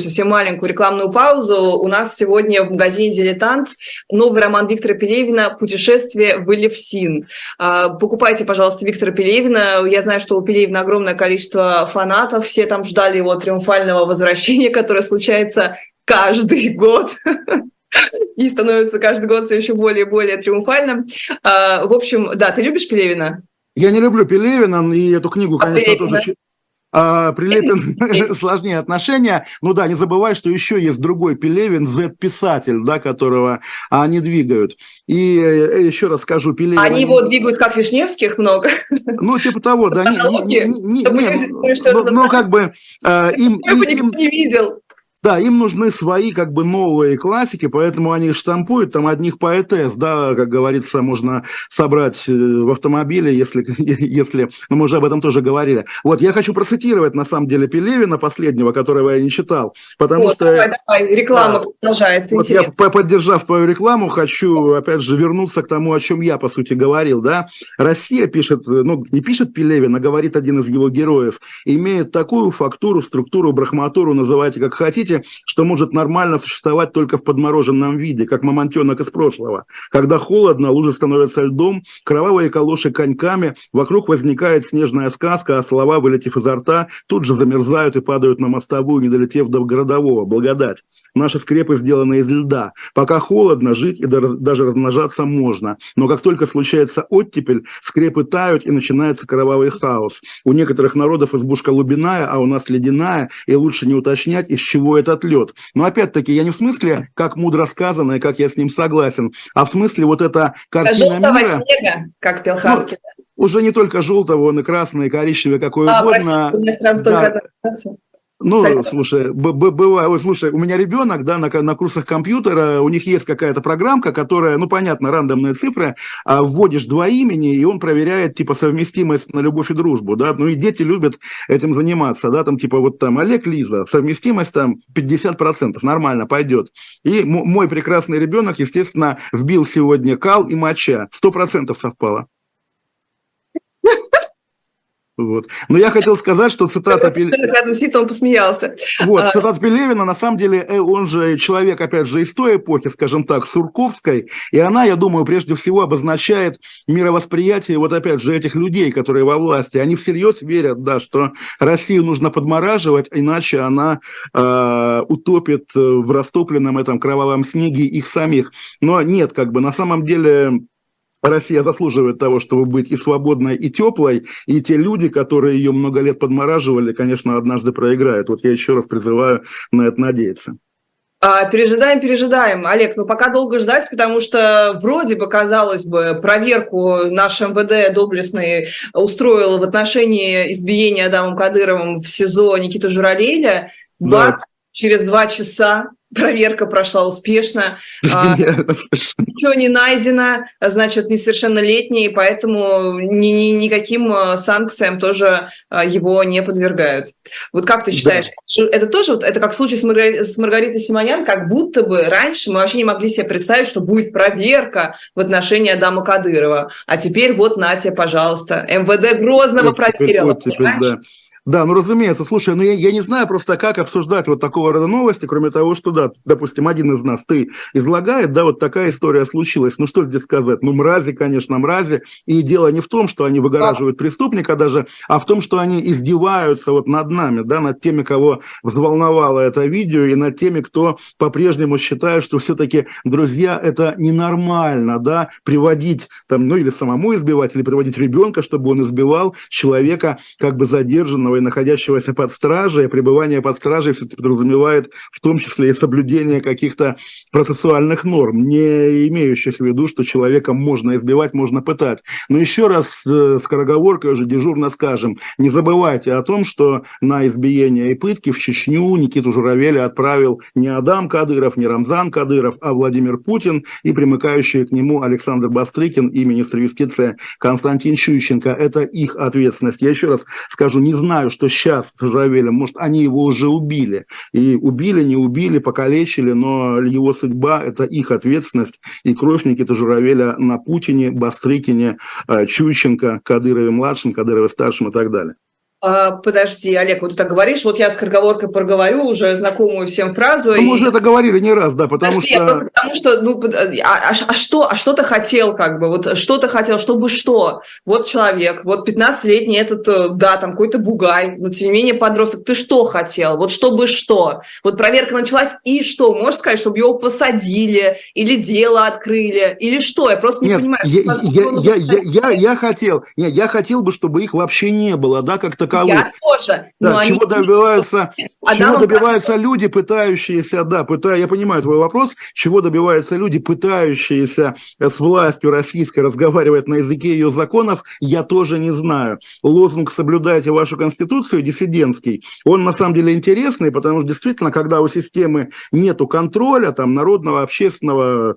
совсем маленькую рекламную паузу. У нас сегодня в магазине «Дилетант» новый роман Виктора Пелевина «Путешествие в Элевсин». Покупайте, пожалуйста, Виктора Пелевина. Я знаю, что у Пелевина огромное количество фанатов. Все там ждали его триумфального возвращения, которое случается каждый год. И становится каждый год все еще более и более триумфальным. В общем, да, ты любишь Пелевина? Я не люблю Пелевина, и эту книгу, конечно, тоже... Прилепин сложнее отношения. Ну да, не забывай, что еще есть другой Пелевин, Z-писатель, да, которого они двигают. И еще раз скажу, Пелевин... Они его двигают, как Вишневских, много. Ну, типа того, да. Ну, как бы... Не видел. Да, им нужны свои как бы новые классики, поэтому они их штампуют, там одних поэтесс, да, как говорится, можно собрать в автомобиле, если, но мы уже об этом тоже говорили. Вот, я хочу процитировать, на самом деле, Пелевина последнего, которого я не читал, потому вот, что... Давай, реклама продолжается, вот интересно. Я, поддержав твою рекламу, хочу, опять же, вернуться к тому, о чем я, по сути, говорил, да. Россия пишет, ну, не пишет Пелевин, а говорит один из его героев, имеет такую фактуру, структуру, брахматуру, называйте как хотите, что может нормально существовать только в подмороженном виде, как мамонтенок из прошлого. Когда холодно, лужи становятся льдом, кровавые калоши коньками, вокруг возникает снежная сказка, а слова, вылетев изо рта, тут же замерзают и падают на мостовую, не долетев до городового. Благодать. Наши скрепы сделаны из льда. Пока холодно, жить и даже размножаться можно. Но как только случается оттепель, скрепы тают и начинается кровавый хаос. У некоторых народов избушка лубиная, а у нас ледяная, и лучше не уточнять, из чего этот лед. Но опять-таки, я не в смысле, как мудро сказано и как я с ним согласен, а в смысле вот эта картина мира... Желтого снега, как Пелхарский. Ну, уже не только желтого, он и красный, и коричневый, какой угодно. Простите, у меня сразу только... Ну, слушай, слушай, у меня ребенок, да, на курсах компьютера, у них есть какая-то программка, которая, ну, понятно, рандомные цифры, вводишь два имени, и он проверяет, типа, совместимость на любовь и дружбу, да, ну, и дети любят этим заниматься, да, там, типа, вот там, Олег, Лиза, совместимость, там, 50%, нормально, пойдет. И мой прекрасный ребенок, естественно, вбил сегодня кал и моча, 100% совпало. Вот. Но я хотел сказать, что цитата Пелевина... Он посмеялся. Вот, цитата Пелевина, на самом деле, он же человек, опять же, из той эпохи, скажем так, сурковской, и она, я думаю, прежде всего обозначает мировосприятие вот, опять же, этих людей, которые во власти. Они всерьез верят, да, что Россию нужно подмораживать, иначе она утопит в растопленном этом кровавом снеге их самих. Но нет, как бы, на самом деле... Россия заслуживает того, чтобы быть и свободной, и теплой, и те люди, которые ее много лет подмораживали, конечно, однажды проиграют. Вот я еще раз призываю на это надеяться. Пережидаем. Олег, ну пока долго ждать, потому что вроде бы, казалось бы, проверку наш МВД доблестный устроило в отношении избиения Адамом Кадыровым в СИЗО Никиты Журавеля. Да. Бац, через 2 часа. Проверка прошла успешно, ничего не найдено, значит, несовершеннолетний, поэтому никаким санкциям тоже его не подвергают. Вот как ты считаешь, да. Это тоже, вот, это как случай с Маргаритой Симонян, как будто бы раньше мы вообще не могли себе представить, что будет проверка в отношении Адама Кадырова, а теперь вот на тебе, пожалуйста, МВД Грозного проверило. Да, ну разумеется, слушай, ну я не знаю просто, как обсуждать вот такого рода новости, кроме того, что, да, допустим, один из нас, ты, излагает, да, вот такая история случилась, ну что здесь сказать, ну мрази, конечно, мрази, и дело не в том, что они выгораживают преступника даже, а в том, что они издеваются вот над нами, да, над теми, кого взволновало это видео, и над теми, кто по-прежнему считает, что все-таки, друзья, это ненормально, да, приводить там, ну или самому избивать, или приводить ребенка, чтобы он избивал человека, как бы задержанного, находящегося под стражей, пребывание под стражей все-таки подразумевает в том числе и соблюдение каких-то процессуальных норм, не имеющих в виду, что человека можно избивать, можно пытать. Но еще раз скороговоркой уже дежурно скажем, не забывайте о том, что на избиение и пытки в Чечню Никиту Журавеля отправил не Адам Кадыров, не Рамзан Кадыров, а Владимир Путин и примыкающие к нему Александр Бастрыкин и министр юстиции Константин Чуйченко. Это их ответственность. Я еще раз скажу, не знаю, что сейчас с Журавелем, может, они его уже убили. И убили, не убили, покалечили, но его судьба – это их ответственность. И кровь Никиты Журавеля на Путине, Бастрыкине, Чуйченко, Кадырове-младшем, Кадырове-старшем и так далее. Подожди, Олег, вот ты так говоришь, вот я скороговоркой проговорю уже знакомую всем фразу. Мы уже это говорили не раз, да, потому что ну, что ты хотел, как бы, вот что ты хотел, чтобы что? Вот человек, вот 15-летний этот, да, там какой-то бугай, но тем не менее подросток, ты что хотел? Вот чтобы что? Вот проверка началась, и что? Можешь сказать, чтобы его посадили, или дело открыли, или что? Я просто не понимаю. Я хотел бы, чтобы их вообще не было, да, как-то таковы. Я тоже. Да, но чего, они... чего добиваются люди, пытающиеся, я понимаю твой вопрос, чего добиваются люди, пытающиеся с властью российской разговаривать на языке ее законов, я тоже не знаю. Лозунг «Соблюдайте вашу конституцию» диссидентский, он на самом деле интересный, потому что действительно, когда у системы нету контроля, там, народного, общественного,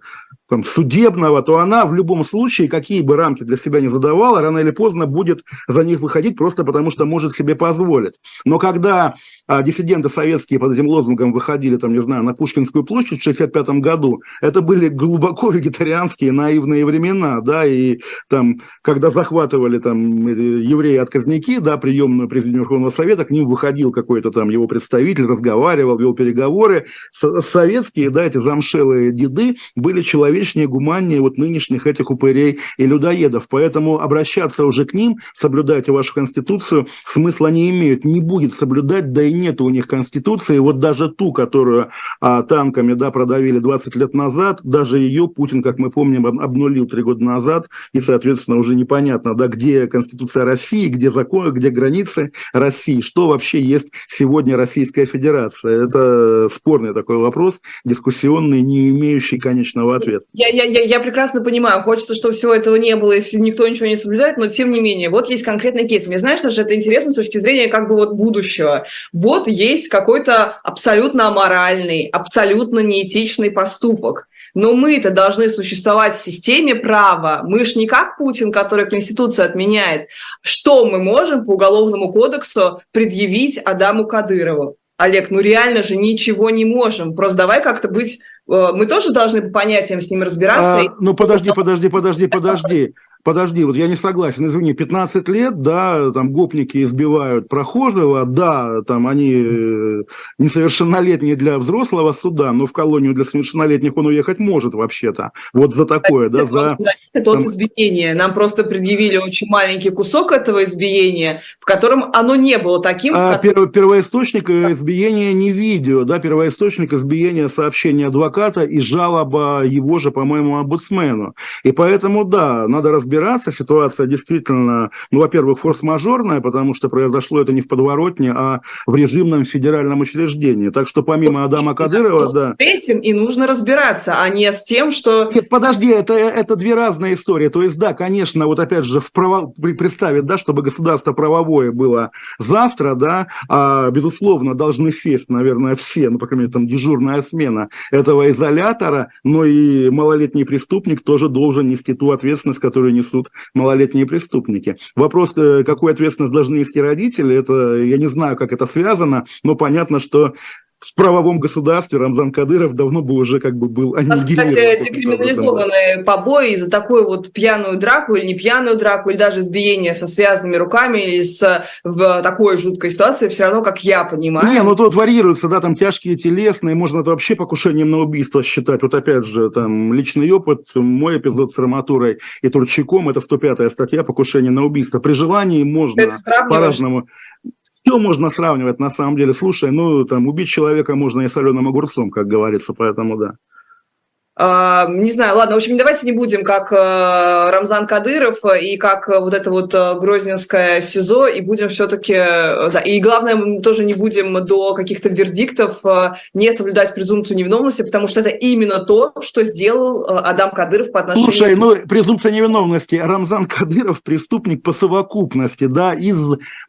там, судебного, то она в любом случае, какие бы рамки для себя не задавала, рано или поздно будет за них выходить просто потому, что может себе позволить. Но когда диссиденты советские под этим лозунгом выходили, там, не знаю, на Пушкинскую площадь в 1965 году, это были глубоко вегетарианские наивные времена, да, и там, когда захватывали там евреи-отказники, да, приемную президиума Верховного Совета, к ним выходил какой-то там его представитель, разговаривал, вел переговоры. Советские, да, эти замшелые деды были человеческие, гуманнее вот нынешних этих упырей и людоедов. Поэтому обращаться уже к ним, соблюдайте вашу конституцию, смысла не имеют. Не будет соблюдать, да и нет у них конституции. Вот даже ту, которую танками, да, продавили 20 лет назад, даже ее Путин, как мы помним, обнулил 3 года назад. И, соответственно, уже непонятно, да, где конституция России, где законы, где границы России, что вообще есть сегодня Российская Федерация. Это спорный такой вопрос, дискуссионный, не имеющий конечного ответа. Я прекрасно понимаю, хочется, чтобы всего этого не было, и никто ничего не соблюдает, но тем не менее, вот есть конкретный кейс. Мне, знаешь, даже это интересно с точки зрения как бы вот будущего. Вот есть какой-то абсолютно аморальный, абсолютно неэтичный поступок. Но мы-то должны существовать в системе права. Мы ж не как Путин, который Конституцию отменяет. Что мы можем по Уголовному кодексу предъявить Адаму Кадырову? Олег, ну реально же ничего не можем. Просто давай как-то быть... Мы тоже должны по понятиям с ними разбираться. Ну подожди, вот я не согласен, извини, 15 лет, да, там гопники избивают прохожего, да, там они несовершеннолетние для взрослого суда, но в колонию для совершеннолетних он уехать может вообще-то, вот за такое, да, за... Это от избиения, нам просто предъявили очень маленький кусок этого избиения, в котором оно не было таким... Первоисточник избиения не видео, да, первоисточник избиения сообщение адвоката и жалоба его же, по-моему, омбудсмену, и поэтому, да, надо разбираться. Ситуация действительно, ну, во-первых, форс-мажорная, потому что произошло это не в подворотне, а в режимном федеральном учреждении. Так что помимо Адама Кадырова... Да, с этим и нужно разбираться, а не с тем, что... Нет, подожди, это две разные истории. То есть, да, конечно, вот опять же, представить, да, чтобы государство правовое было завтра, да, безусловно, должны сесть, наверное, все, ну, по крайней мере, там, дежурная смена этого изолятора, но и малолетний преступник тоже должен нести ту ответственность, которую несут малолетние преступники. Вопрос, какую ответственность должны нести родители, это я не знаю, как это связано, но понятно, что в правовом государстве Рамзан Кадыров давно бы уже как бы был аннигилирован. Кстати, декриминализованные побои за такую вот пьяную драку или не пьяную драку, или даже избиение со связанными руками, или в такой жуткой ситуации, все равно, как я понимаю. Не, ну тут варьируется, да, там тяжкие телесные, можно это вообще покушением на убийство считать. Вот опять же, там личный опыт, мой эпизод с Раматурой и Турчаком, это 105-я статья покушение на убийство. При желании можно по-разному... Все можно сравнивать, на самом деле. Слушай, ну, там, убить человека можно и соленым огурцом, как говорится, поэтому да. Не знаю, ладно, в общем, давайте не будем как Рамзан Кадыров и как вот это вот Грозненское СИЗО, и будем все-таки, да, и главное, мы тоже не будем до каких-то вердиктов не соблюдать презумпцию невиновности, потому что это именно то, что сделал Адам Кадыров по отношению... Слушай, ну, презумпция невиновности, Рамзан Кадыров преступник по совокупности, да, из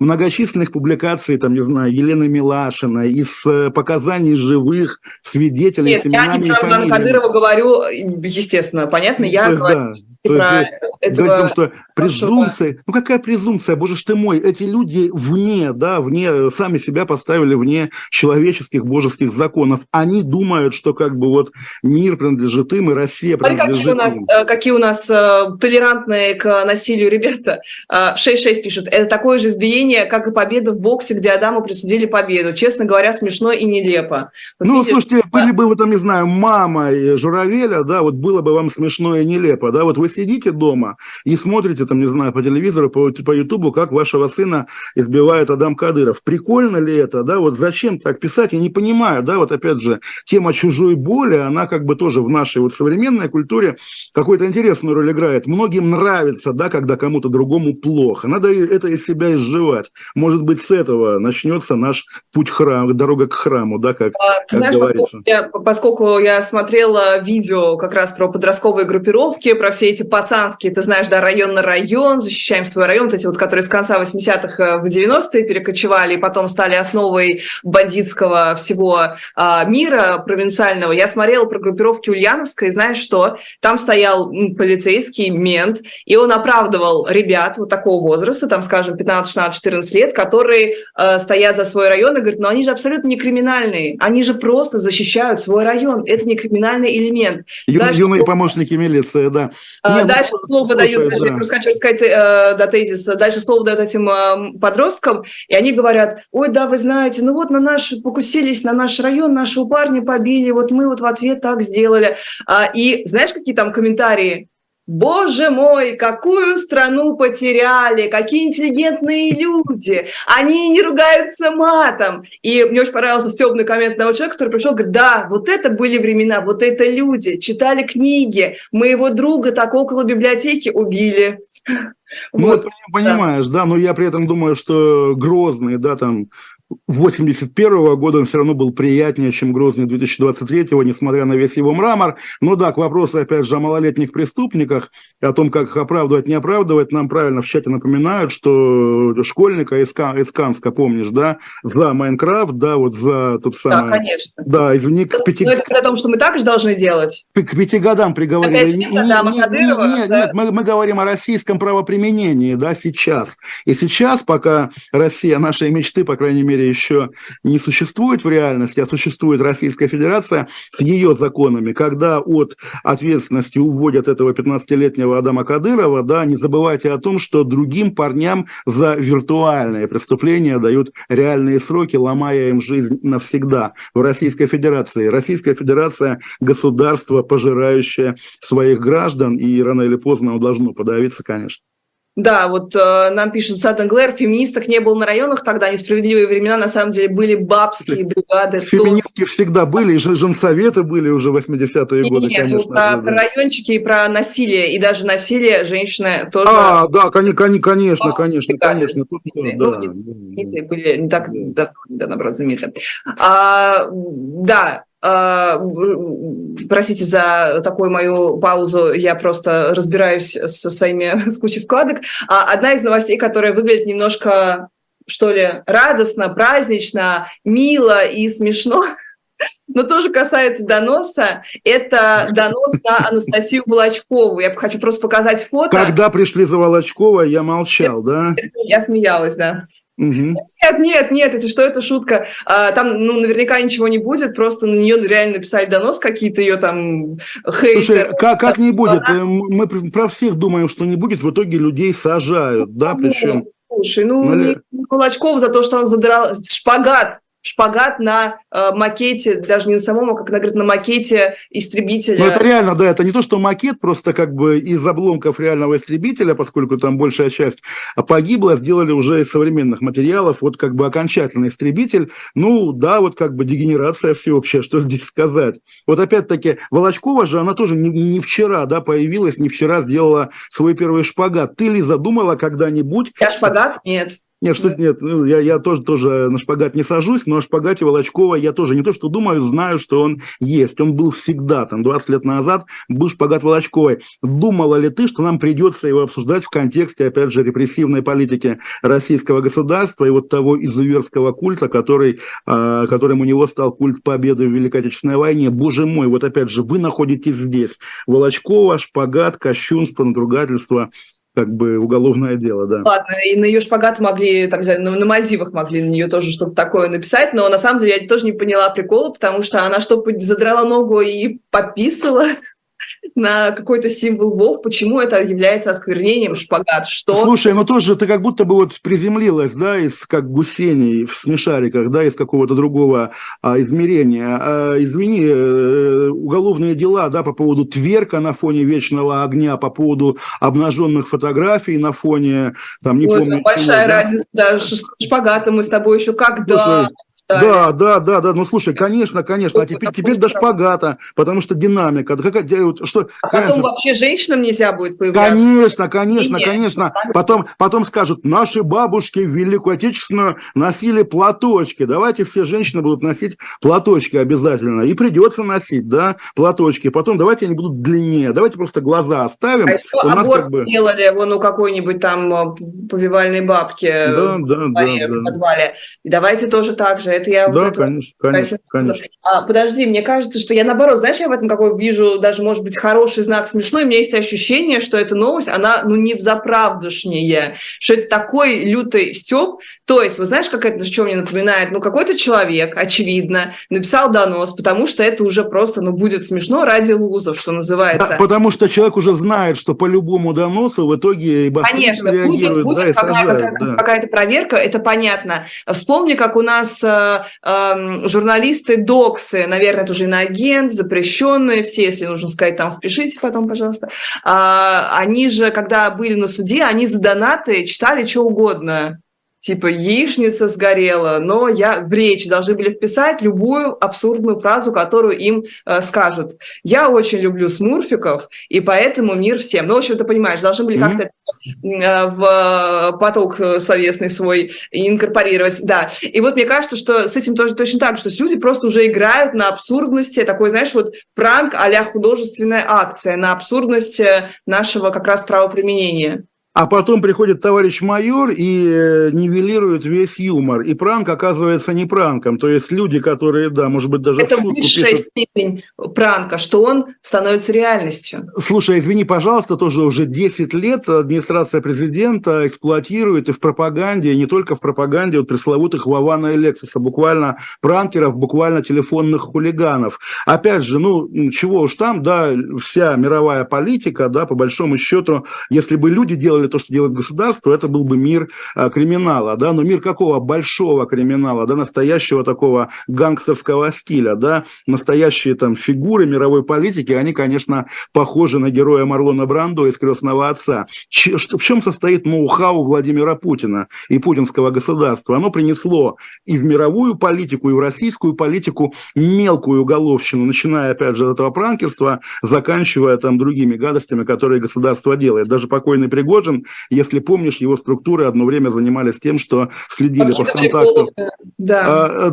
многочисленных публикаций, там, не знаю, Елены Милашиной, из показаний живых свидетелей... Нет, я не про Рамзана Кадырова говорю, естественно, понятно, я говорю про этого... что презумпция, ну какая презумпция, боже ж ты мой, эти люди вне, да, вне, сами себя поставили вне человеческих, божеских законов. Они думают, что как бы вот мир принадлежит им, и Россия принадлежит им. Какие у нас толерантные к насилию ребята. 6-6 пишет, это такое же избиение, как и победа в боксе, где Адаму присудили победу. Честно говоря, смешно и нелепо. Вот, ну, видишь, слушайте, да? Были бы, вы там, не знаю, мама Журавеля, да, вот было бы вам смешно и нелепо, да, вот вы сидите дома и смотрите, там, не знаю, по телевизору, по Ютубу, как вашего сына избивает Адам Кадыров. Прикольно ли это, да, вот зачем так писать, я не понимаю, да, вот опять же, тема чужой боли, она как бы тоже в нашей вот современной культуре какую-то интересную роль играет. Многим нравится, да, когда кому-то другому плохо, надо это из себя изживать. Может быть, с этого начнется наш путь храм, дорога к храму, да, как, ты знаешь, говорится. Поскольку я смотрела видео как раз про подростковые группировки, про все эти пацанские, ты знаешь, да, район на район, защищаем свой район, вот эти вот, которые с конца 80-х в 90-е перекочевали и потом стали основой бандитского всего мира провинциального. Я смотрела про группировки Ульяновска, и знаешь что? Там стоял полицейский, мент, и он оправдывал ребят вот такого возраста, там, скажем, 15-16-14 лет, которые стоят за свой район, и говорят, ну они же абсолютно не криминальные, они же просто защищают свой район, это не криминальный элемент. Юные помощники милиции, да. Дальше слово дают, я просто хочу сказать до тезиса, дальше слово дают этим подросткам, и они говорят, ой, да, вы знаете, ну вот на наш, покусились на наш район, нашего парня побили, вот мы вот в ответ так сделали. И знаешь, какие там комментарии? Боже мой, какую страну потеряли, какие интеллигентные люди, они не ругаются матом. И мне очень понравился стебный коммент одного человека, который пришел, говорит, да, вот это были времена, вот это люди, читали книги, моего друга так около библиотеки убили. Ну, вот, понимаешь, да, но я при этом думаю, что Грозный, да, там... 1981 года он все равно был приятнее, чем Грозный 2023-го, несмотря на весь его мрамор. Но да, к вопросу, опять же, о малолетних преступниках, о том, как их оправдывать, не оправдывать, нам правильно в чате напоминают, что школьника из Канска, помнишь, да, за Майнкрафт, да, вот за тот самый... Да, конечно. Да, извини, но это о том, что мы так же должны делать. К 5 годам приговорили. Нет, мы говорим о российском правоприменении, да, сейчас. И сейчас, пока Россия, наши мечты, по крайней мере, еще не существует в реальности, а существует Российская Федерация с ее законами, когда от ответственности уводят этого 15-летнего Адама Кадырова, да, не забывайте о том, что другим парням за виртуальные преступления дают реальные сроки, ломая им жизнь навсегда в Российской Федерации. Российская Федерация – государство, пожирающее своих граждан, и рано или поздно оно должно подавиться, конечно. Да, вот нам пишет Сатан Глэр, феминисток не было на районах тогда, несправедливые времена, на самом деле, были бабские бригады. Феминистки всегда были, и женсоветы были уже в 80-е годы, конечно. Про райончики и про насилие, и даже насилие женщины тоже... А, да, конечно. Были не так давно, наоборот, заметно. Да. Простите за такую мою паузу, я просто разбираюсь со своими с кучей вкладок. Одна из новостей, которая выглядит немножко, что ли, радостно, празднично, мило и смешно, но тоже касается доноса, это донос на Анастасию Волочкову. Я хочу просто показать фото. Когда пришли за Волочковой, я молчал, да? Я смеялась, да. Угу. Нет, если что, это шутка. Там, ну, наверняка ничего не будет, просто на нее реально написали донос, какие-то ее там хейтеры. Слушай, как не будет? Мы про всех думаем, что не будет, в итоге людей сажают, ну, да, причем... Слушай, Волочкова за то, что она задрала шпагат на макете, даже не на самом, а, как она говорит, на макете истребителя. Ну, это реально, да, это не то, что макет, просто как бы из обломков реального истребителя, поскольку там большая часть погибла, сделали уже из современных материалов, вот как бы окончательный истребитель, ну, да, вот как бы дегенерация всеобщая, что здесь сказать. Вот опять-таки, Волочкова же, она тоже не вчера, да, появилась, не вчера сделала свой первый шпагат. Ты, Лиза, думала когда-нибудь... Я шпагат? Нет. Нет, что-то нет, я тоже на шпагат не сажусь, но о шпагате Волочкова я тоже не то что думаю, знаю, что он есть. Он был всегда, там, 20 лет назад был шпагат Волочковой. Думала ли ты, что нам придется его обсуждать в контексте, опять же, репрессивной политики российского государства и вот того изуверского культа, которым у него стал культ победы в Великой Отечественной войне? Боже мой, вот опять же, вы находитесь здесь. Волочкова, шпагат, кощунство, надругательство. Как бы уголовное дело, да. Ладно, и на ее шпагат могли, там, на Мальдивах могли на нее тоже что-то такое написать, но на самом деле я тоже не поняла прикола, потому что она что, задрала ногу и пописала? на какой-то символ бог, почему это является осквернением, шпагат, что... Слушай, ну тоже ты как будто бы вот приземлилась, да, из как гусений в смешариках, да, из какого-то другого измерения. Извини, уголовные дела, да, по поводу тверка на фоне вечного огня, по поводу обнаженных фотографий на фоне, там, не помню... Это большая разница, да, шпагатом мы с тобой еще когда... Да, ну слушай, конечно, а теперь до шпагата, потому что динамика. А потом вообще женщинам нельзя будет появляться. Конечно. Потом скажут, наши бабушки в Великую Отечественную носили платочки, давайте все женщины будут носить платочки обязательно, и придется носить, да, платочки, потом давайте они будут длиннее, давайте просто глаза оставим. А еще аборт делали вон у какой-нибудь там повивальной бабки в подвале, давайте тоже так же. Это я конечно. Подожди, мне кажется, что я наоборот, знаешь, я в этом какой вижу даже, может быть, хороший знак смешной. У меня есть ощущение, что эта новость, она, ну, не взаправдошнее, что это такой лютый стёб. То есть, вот знаешь, как это, что мне напоминает? Ну, какой-то человек, очевидно, написал донос, потому что это уже просто, ну, будет смешно ради лузов, что называется. Да, потому что человек уже знает, что по любому доносу в итоге и Бастрыкин реагирует. Будет какая-то проверка, это понятно. Вспомни, как у нас журналисты доксы, наверное, это уже иноагент, запрещенные все, если нужно сказать, там впишите потом, пожалуйста. Они же, когда были на суде, они за донаты читали что угодно. Типа яичница сгорела, но я в речь должны были вписать любую абсурдную фразу, которую им скажут. Я очень люблю смурфиков, и поэтому мир всем. Ну, в общем, ты понимаешь, должны были как-то в поток словесный свой инкорпорировать. Да. И вот мне кажется, что с этим тоже точно так, что люди просто уже играют на абсурдности, такой, знаешь, вот пранк а-ля художественная акция, на абсурдности нашего как раз правоприменения. А потом приходит товарищ майор и нивелирует весь юмор. И пранк оказывается не пранком. То есть люди, которые, да, может быть, даже... Это высшая степень пранка, что он становится реальностью. Слушай, извини, пожалуйста, тоже уже 10 лет администрация президента эксплуатирует и в пропаганде, и не только в пропаганде, вот пресловутых Вована и Лексуса, буквально пранкеров, буквально телефонных хулиганов. Опять же, ну, чего уж там, да, вся мировая политика, да, по большому счету, если бы люди делали то, что делает государство, это был бы мир криминала, да, но мир какого? Большого криминала, да, настоящего такого гангстерского стиля, да, настоящие там фигуры мировой политики, они, конечно, похожи на героя Марлона Брандо из «Крестного отца». В чем состоит ноу-хау Владимира Путина и путинского государства? Оно принесло и в мировую политику, и в российскую политику мелкую уголовщину, начиная, опять же, от этого пранкерства, заканчивая там другими гадостями, которые государство делает. Даже покойный Пригожин, если помнишь, его структуры одно время занимались тем, что следили по ВКонтакту. Да,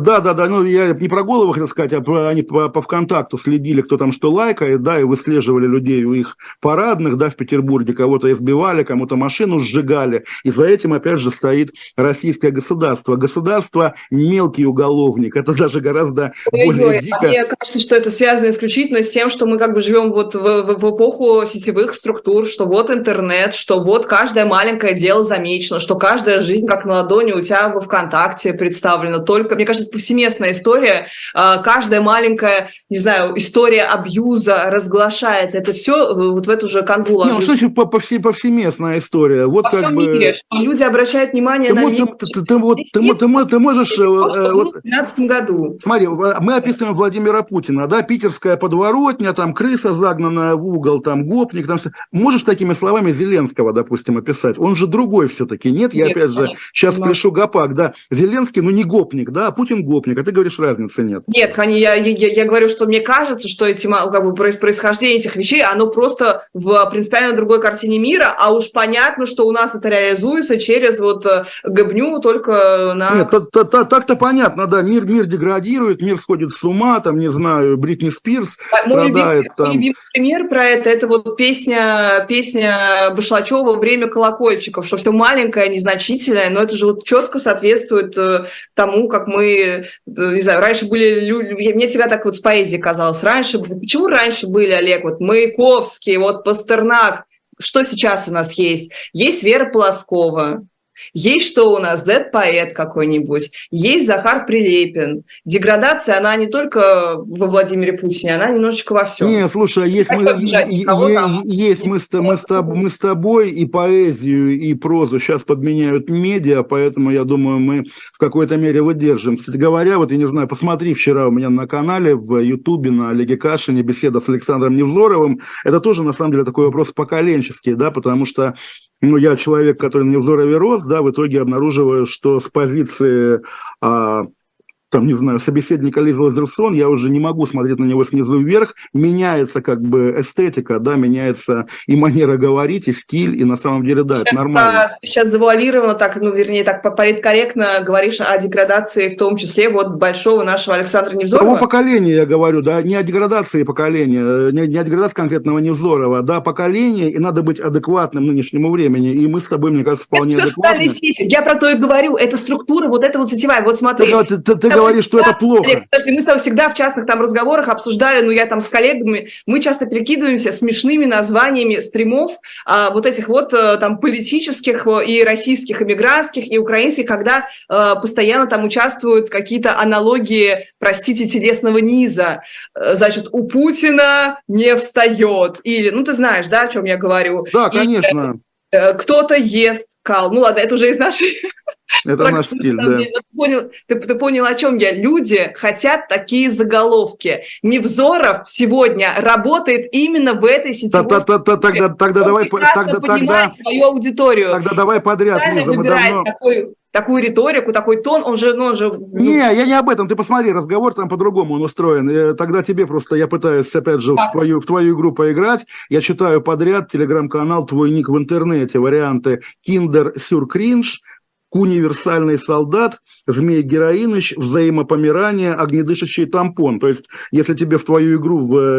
ну я не про голову хотел сказать, а они по ВКонтакту следили, кто там что лайкает, да, и выслеживали людей у их парадных, да, в Петербурге, кого-то избивали, кому-то машину сжигали, и за этим, опять же, стоит российское государство. Государство мелкий уголовник, это даже гораздо более дико. Мне кажется, что это связано исключительно с тем, что мы как бы живем вот в эпоху сетевых структур, что вот интернет, что вот каждое маленькое дело замечено, что каждая жизнь как на ладони у тебя во ВКонтакте представлена. Только, мне кажется, повсеместная история, каждая маленькая, не знаю, история абьюза разглашается. Это все вот в эту же канву ложится. Ну, что значит повсеместная история? Вот во всем мире, что люди обращают внимание на мир. Ты можешь... В 2012 году. Смотри, мы описываем Владимира Путина, да, питерская подворотня, там крыса загнанная в угол, там гопник, там все. Можешь такими словами Зеленского, допустим, описать. Он же другой все-таки. Нет, опять же, сейчас пишу гопак, да. Зеленский, ну, не гопник, да, а Путин гопник, а ты говоришь, разницы нет. Нет, я говорю, что мне кажется, что эти, как бы, происхождение этих вещей, оно просто в принципиально другой картине мира, а уж понятно, что у нас это реализуется через вот гобню только на... Нет, так-то понятно, да, мир деградирует, мир сходит с ума, там, не знаю, Бритни Спирс страдает. Мой любимый пример про это вот песня Башлачева «Время колокольчиков», что все маленькое, незначительное, но это же вот четко соответствует тому, как мы, не знаю, раньше были люди, мне всегда так вот с поэзией казалось, почему раньше были, Олег, вот Маяковский, вот Пастернак, что сейчас у нас есть? Есть Вера Полоскова, Есть что у нас? Z-поэт какой-нибудь. Есть Захар Прилепин. Деградация, она не только во Владимире Путине, она немножечко во всем. Нет, слушай, есть, мы с тобой и поэзию, и прозу сейчас подменяют медиа, поэтому, я думаю, мы в какой-то мере выдержим. Кстати говоря, вот я не знаю, посмотри вчера у меня на канале в Ютубе на Олеге Кашине беседа с Александром Невзоровым. Это тоже, на самом деле, такой вопрос поколенческий, да, потому что ну, я человек, который на Невзорове рос, да, в итоге обнаруживаю, что с позиции, там, не знаю, собеседника Лизы Лазерсон, я уже не могу смотреть на него снизу вверх, меняется как бы эстетика, да, меняется и манера говорить, и стиль, и на самом деле, да, сейчас, это нормально. Сейчас завуалировано так, ну, вернее, так политкорректно говоришь о деградации, в том числе вот большого нашего Александра Невзорова. Того поколения я говорю, да, не о деградации поколения, не о деградации конкретного Невзорова, да, поколение, и надо быть адекватным нынешнему времени, и мы с тобой, мне кажется, вполне это адекватны. Я про то и говорю, это структура, вот эта вот сетевая, вот смотри. Говоришь, что это плохо. Подожди, мы с тобой всегда в частных там разговорах обсуждали, ну я там с коллегами, мы часто перекидываемся смешными названиями стримов вот этих вот там политических и российских, и мигрантских, и украинских, когда постоянно там участвуют какие-то аналогии, простите, телесного низа. Значит, у Путина не встает. Или, ну ты знаешь, да, о чем я говорю. Да, конечно. И, кто-то ест кал. Ну ладно, это уже из нашей... Это наш стиль, да. Ты понял, о чем я. Люди хотят такие заголовки. Невзоров сегодня работает именно в этой сетевой... Тогда давай... Прекрасно понимает свою аудиторию. Тогда давай подряд. Выбирает такую риторику, такой тон, он же... Не, я не об этом, ты посмотри, разговор там по-другому он устроен, тогда тебе просто, я пытаюсь, опять же, в твою игру поиграть, я читаю подряд телеграм-канал «Твой ник в интернете», варианты «Киндер сюркринж», «Универсальный солдат», «Змей Героиныч», «Взаимопомирание», «Огнедышащий тампон». То есть, если тебе в твою игру,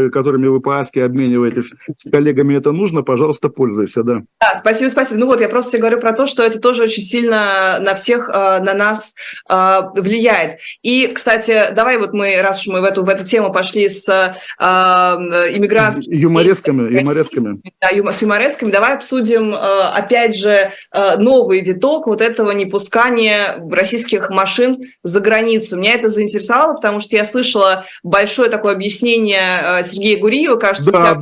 которыми вы по АСКИ обмениваетесь с коллегами, это нужно, пожалуйста, пользуйся, да. Да, спасибо, спасибо. Ну вот, я просто тебе говорю про то, что это тоже очень сильно на всех, на нас влияет. И, кстати, давай вот мы, раз уж мы в эту тему пошли с иммигрантскими... Юморесками. Да, с юморесками. Давай обсудим, опять же, новый виток вот этого не пускания российских машин за границу. Меня это заинтересовало, потому что я слышала большое такое объяснение Сергея Гуриева, кажется, у тебя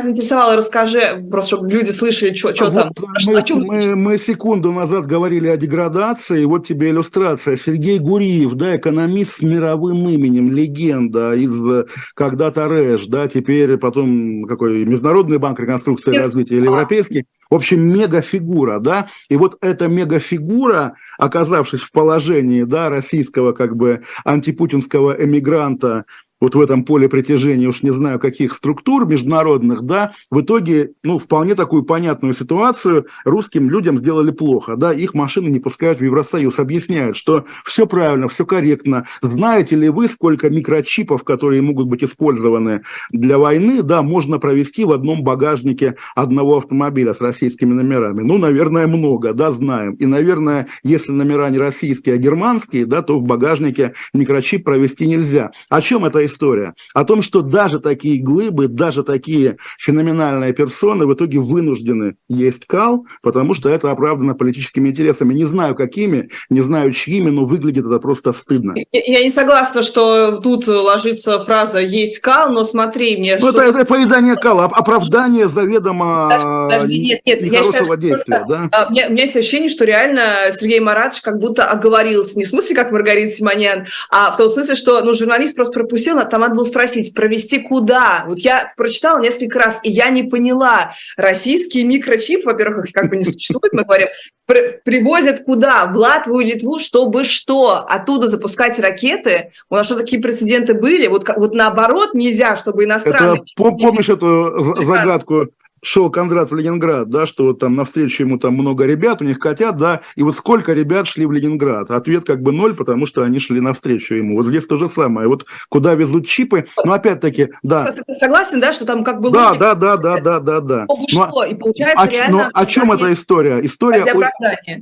заинтересовало, расскажи, просто чтобы люди слышали, что там. Мы секунду назад говорили о деградации, вот тебе иллюстрация. Сергей Гуриев, да, экономист с мировым именем, легенда из когда-то РЭШ, да, теперь потом какой Международный банк реконструкции и развития или европейский. В общем, мегафигура, да, и вот эта мегафигура, оказавшись в положении, да, российского как бы антипутинского эмигранта, вот в этом поле притяжения, уж не знаю каких структур международных, да, в итоге, ну, вполне такую понятную ситуацию русским людям сделали плохо, да, их машины не пускают в Евросоюз, объясняют, что все правильно, все корректно. Знаете ли вы, сколько микрочипов, которые могут быть использованы для войны, да, можно провести в одном багажнике одного автомобиля с российскими номерами? Ну, наверное, много, да, знаем. И, наверное, если номера не российские, а германские, да, то в багажнике микрочип провести нельзя. О чем это история? О том, что даже такие глыбы, даже такие феноменальные персоны в итоге вынуждены есть кал, потому что это оправдано политическими интересами. Не знаю какими, не знаю чьими, но выглядит это просто стыдно. Я не согласна, что тут ложится фраза «есть кал», но смотри мне... Ну, это поедание кала, оправдание заведомо нехорошего действия. Просто, да? У меня есть ощущение, что реально Сергей Маратович как будто оговорился. Не в смысле, как Маргарита Симонян, а в том смысле, что ну, журналист просто пропустил. Там надо было спросить, провести куда? Вот я прочитала несколько раз, и я не поняла. Российские микрочипы, во-первых, их как бы не существует, мы говорим, привозят куда? В Латвию и Литву, чтобы что? Оттуда запускать ракеты? У нас что, такие прецеденты были? Вот наоборот нельзя, чтобы иностранные... Помнишь эту загадку? Шел Кондрат в Ленинград, да, что вот там навстречу ему там много ребят, у них котят, да, и вот сколько ребят шли в Ленинград? Ответ как бы 0, потому что они шли навстречу ему. Вот здесь то же самое. Вот куда везут чипы, но опять-таки, да. Ты согласен, да, что там как бы... Да. Что? И получается реально... Но о чем эта история? История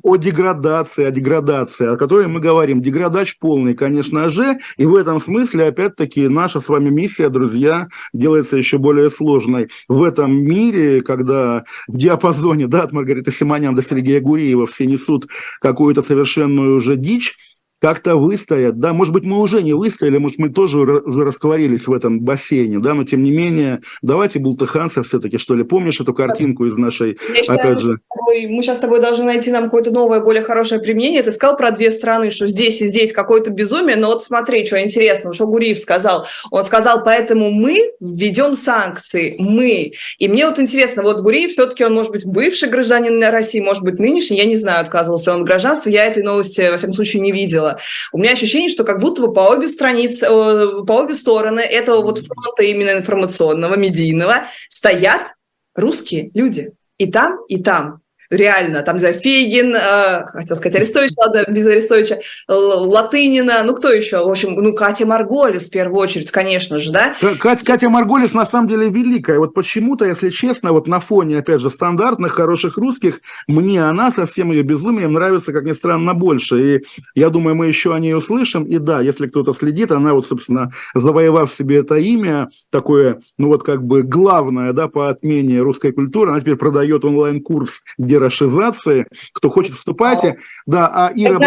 о деградации, о которой мы говорим. Деградач полный, конечно же, и в этом смысле, опять-таки, наша с вами миссия, друзья, делается еще более сложной. В этом мире ситуации, когда в диапазоне, да, от Маргариты Симонян до Сергея Гуриева все несут какую-то совершенную уже дичь, как-то выстоят, да, может быть, мы уже не выстояли, может, мы тоже уже растворились в этом бассейне, да, но тем не менее, давайте бултыханцы все-таки, что ли, помнишь эту картинку из нашей, опять же? Мы сейчас с тобой должны найти нам какое-то новое, более хорошее применение. Ты сказал про две страны, что здесь и здесь какое-то безумие, но вот смотри, что интересно, что Гуриев сказал. Он сказал, поэтому мы введем санкции, мы. И мне вот интересно, вот Гуриев все-таки, он, может быть, бывший гражданин России, может быть, нынешний, я не знаю, отказывался он от гражданства, я этой новости, во всяком случае, не видела. У меня ощущение, что как будто бы по обе страницы, по обе стороны этого вот фронта именно информационного, медийного, стоят русские люди. И там, и там. Реально, там, не знаю, Фейгин, хотел сказать Арестович, ладно, без Арестовича, Латынина, ну, кто еще? В общем, ну, Катя Марголис, в первую очередь, конечно же, да? Катя Марголис, на самом деле, великая. Вот почему-то, если честно, вот на фоне, опять же, стандартных, хороших русских, мне она со всем ее безумием нравится, как ни странно, больше. И я думаю, мы еще о ней услышим. И да, если кто-то следит, она вот, собственно, завоевав себе это имя, такое, ну, вот, как бы, главное, да, по отмене русской культуры, она теперь продает онлайн-курс, где рашизации, кто хочет, вступайте. Да, а Ира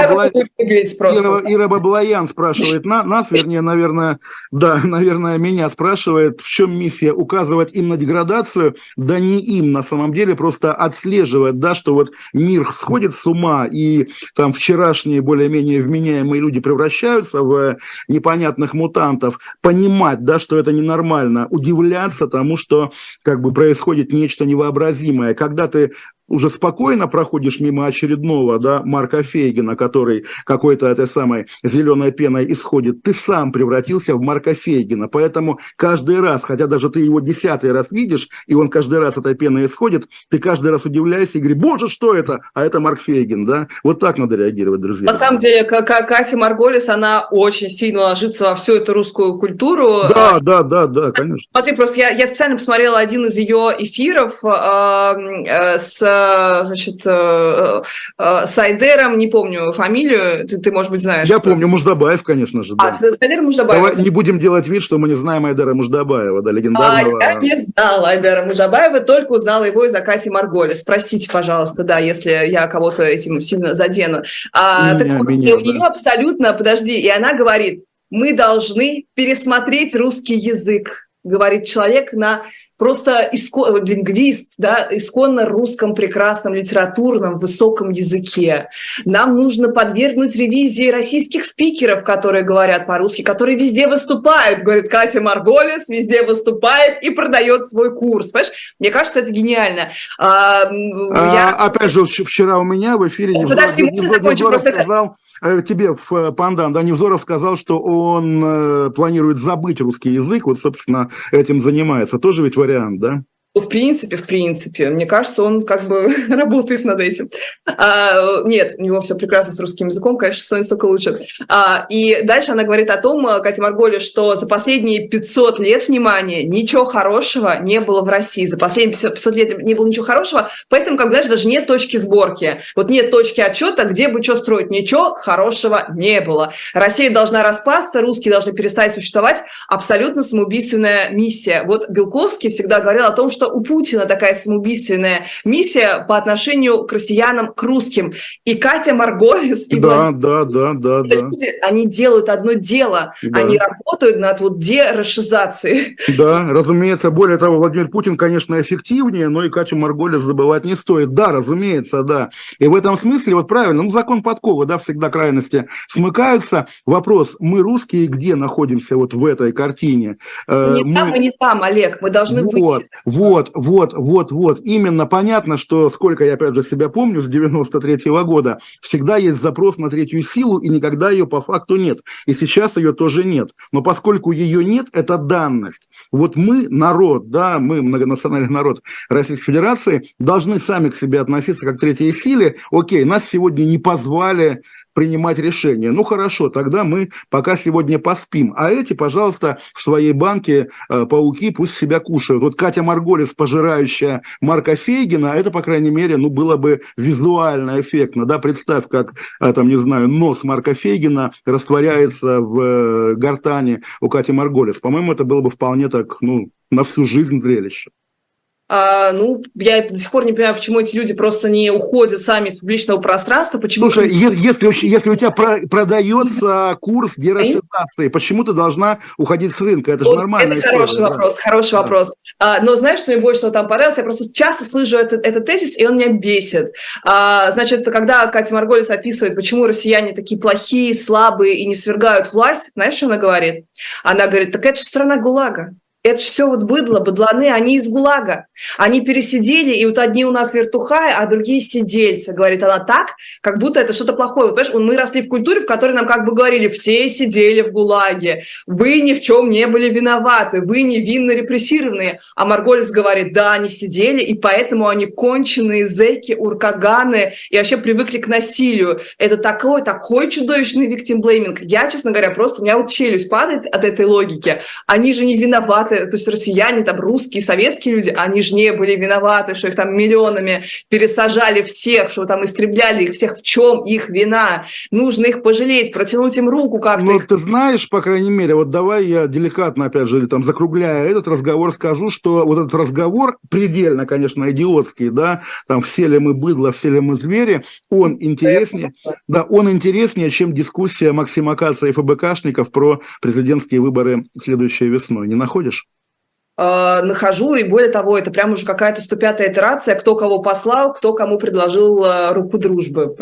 Баблаян спрашивает нас, вернее, наверное, меня спрашивает, в чем миссия? Указывать им на деградацию? Да не им, на самом деле, просто отслеживать, да, что вот мир сходит с ума, и там вчерашние более-менее вменяемые люди превращаются в непонятных мутантов, понимать, да, что это ненормально, удивляться тому, что как бы происходит нечто невообразимое. Когда ты уже спокойно проходишь мимо очередного, да, Марка Фейгина, который какой-то этой самой зеленой пеной исходит, ты сам превратился в Марка Фейгина. Поэтому каждый раз, хотя даже ты его 10-й раз видишь, и он каждый раз этой пеной исходит, ты каждый раз удивляешься и говоришь, боже, что это? А это Марк Фейгин, да? Вот так надо реагировать, друзья. На самом деле, Катя Марголис, она очень сильно ложится во всю эту русскую культуру. Да, конечно. Смотри, просто я специально посмотрела один из ее эфиров с Сайдером, не помню фамилию, ты, может быть, знаешь. Я помню, Муждабаев, конечно же. Да. С Айдером Муждабаевым. Давай не будем делать вид, что мы не знаем Айдера Муждабаева, да, легендарного. Я не знала Айдера Муждабаева, только узнала его из-за Кати Марголис. Простите, пожалуйста, да, если я кого-то этим сильно задену. У нее абсолютно, подожди, и она говорит, мы должны пересмотреть русский язык. Говорит человек просто лингвист, да, исконно русском, прекрасном, литературном, высоком языке. Нам нужно подвергнуть ревизии российских спикеров, которые говорят по-русски, которые везде выступают, говорит Катя Марголис, везде выступает и продает свой курс. Понимаешь? Мне кажется, это гениально. Опять же, вчера у меня в эфире... Подожди, можно закончить просто... Тебе в пандан, да, Невзоров сказал, что он планирует забыть русский язык, вот, собственно, этим занимается. Тоже ведь вариант, да? В принципе. Мне кажется, он как бы работает над этим. Нет, у него все прекрасно с русским языком, конечно, становится только лучше. И дальше она говорит о том, Катя Марголис, что за последние 500 лет, внимание, ничего хорошего не было в России. За последние 500 лет не было ничего хорошего, поэтому, как знаешь, даже нет точки сборки. Вот нет точки отчета, где бы что строить. Ничего хорошего не было. Россия должна распасться, русские должны перестать существовать. Абсолютно самоубийственная миссия. Вот Белковский всегда говорил о том, что у Путина такая самоубийственная миссия по отношению к россиянам, к русским. И Катя Марголис, и Владимир, люди, они делают одно дело, они работают над вот дерашизацией. Да, разумеется, более того, Владимир Путин, конечно, эффективнее, но и Катю Марголис забывать не стоит. Да, разумеется, да. И в этом смысле, вот правильно, ну, закон подковы, да, всегда крайности смыкаются. Вопрос, мы русские где находимся вот в этой картине? Там и не там, Олег, мы должны выйти. Вот. Именно понятно, что, сколько я, опять же, себя помню, с 93-го года, всегда есть запрос на третью силу, и никогда ее по факту нет. И сейчас ее тоже нет. Но поскольку ее нет, это данность. Вот мы, народ, да, мы, многонациональный народ Российской Федерации, должны сами к себе относиться как к третьей силе. Окей, нас сегодня не позвали принимать решения. Ну, хорошо, тогда мы пока сегодня поспим. А эти, пожалуйста, в своей банке пауки пусть себя кушают. Вот Катя Марголис, пожирающая Марка Фейгина, это, по крайней мере, ну, было бы визуально эффектно. Да? Представь, как, там, не знаю, нос Марка Фейгина растворяется в гортани у Кати Марголис. По-моему, это было бы вполне так, ну, на всю жизнь зрелище. Ну, я до сих пор не понимаю, почему эти люди просто не уходят сами из публичного пространства. Почему? Слушай, если у тебя продается курс дерашизации, почему ты должна уходить с рынка? Это же нормально. Это хороший вопрос, хороший вопрос. Но знаешь, что мне больше всего там понравилось? Я просто часто слышу этот тезис, и он меня бесит. Значит, когда Катя Марголис описывает, почему россияне такие плохие, слабые и не свергают власть, знаешь, что она говорит? Она говорит, так это же страна ГУЛАГа. Это все вот быдло, быдланы, они из ГУЛАГа. Они пересидели, и вот одни у нас вертухаи, а другие сидельцы. Говорит она так, как будто это что-то плохое. Вот, понимаешь, мы росли в культуре, в которой нам как бы говорили, все сидели в ГУЛАГе, вы ни в чем не были виноваты, вы невинно репрессированные. А Марголис говорит, да, они сидели, и поэтому они конченые зэки, уркаганы, и вообще привыкли к насилию. Это такой чудовищный виктимблейминг. Я, честно говоря, просто у меня вот челюсть падает от этой логики. Они же не виноваты. То есть россияне, там, русские, советские люди, они же не были виноваты, что их там миллионами пересажали всех, что там истребляли их всех. В чем их вина? Нужно их пожалеть, протянуть им руку как-то. Ну, ты знаешь, по крайней мере, вот давай я деликатно, опять же, там, закругляя этот разговор, скажу, что вот этот разговор предельно, конечно, идиотский, да, там, все ли мы быдло, все ли мы звери, он интереснее, да, он интереснее, чем дискуссия Максима Каца и ФБКшников про президентские выборы следующей весной. Не находишь? Нахожу, и более того, это прям уже какая-то 105-я итерация, кто кого послал, кто кому предложил руку дружбы,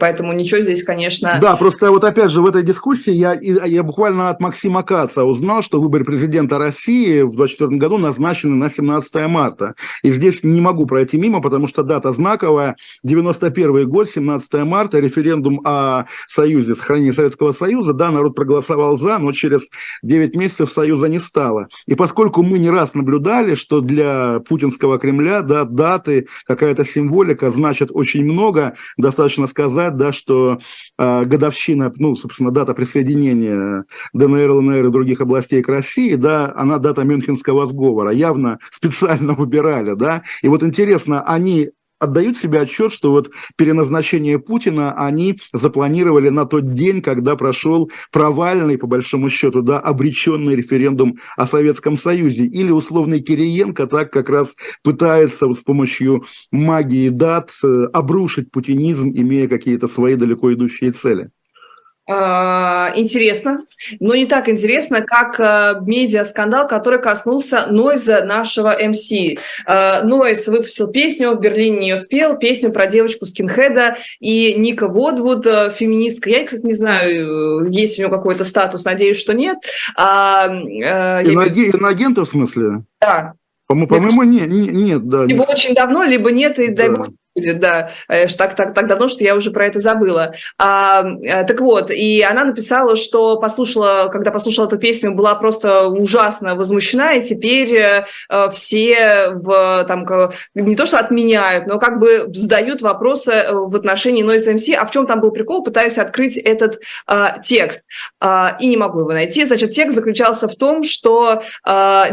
поэтому ничего здесь, конечно... Да, просто вот опять же в этой дискуссии я буквально от Максима Каца узнал, что выборы президента России в 2024 году назначены на 17 марта, и здесь не могу пройти мимо, потому что дата знаковая, 91 год, 17 марта, референдум о Союзе, сохранении Советского Союза, да, народ проголосовал за, но через 9 месяцев Союза не стало, и поскольку мы не раз наблюдали, что для путинского Кремля, да, даты, какая-то символика значит очень много. Достаточно сказать, да, что годовщина, ну, собственно, дата присоединения ДНР, ЛНР и других областей к России, да, она дата Мюнхенского сговора. Явно специально выбирали, да. И вот интересно, они отдают себе отчет, что вот переназначение Путина они запланировали на тот день, когда прошел провальный, по большому счету, да, обреченный референдум о Советском Союзе. Или условный Кириенко так как раз пытается вот с помощью магии дат обрушить путинизм, имея какие-то свои далеко идущие цели. Интересно, но не так интересно, как медиа-скандал, который коснулся Noize, нашего MC. Noize выпустил песню, в Берлине ее спел, песню про девочку-скинхеда и Ника Водвуд, феминистка. Я, кстати, не знаю, есть у нее какой-то статус, надеюсь, что нет. Иноагента, в смысле? Да. По-моему, нет, да. Либо очень давно, либо нет, и дай бог... Да, так давно, что я уже про это забыла. Так вот, и она написала, что когда послушала эту песню, была просто ужасно возмущена, и теперь все не то что отменяют, но как бы задают вопросы в отношении Noize MC, а в чем там был прикол, пытаюсь открыть этот текст, и не могу его найти. Значит, текст заключался в том, что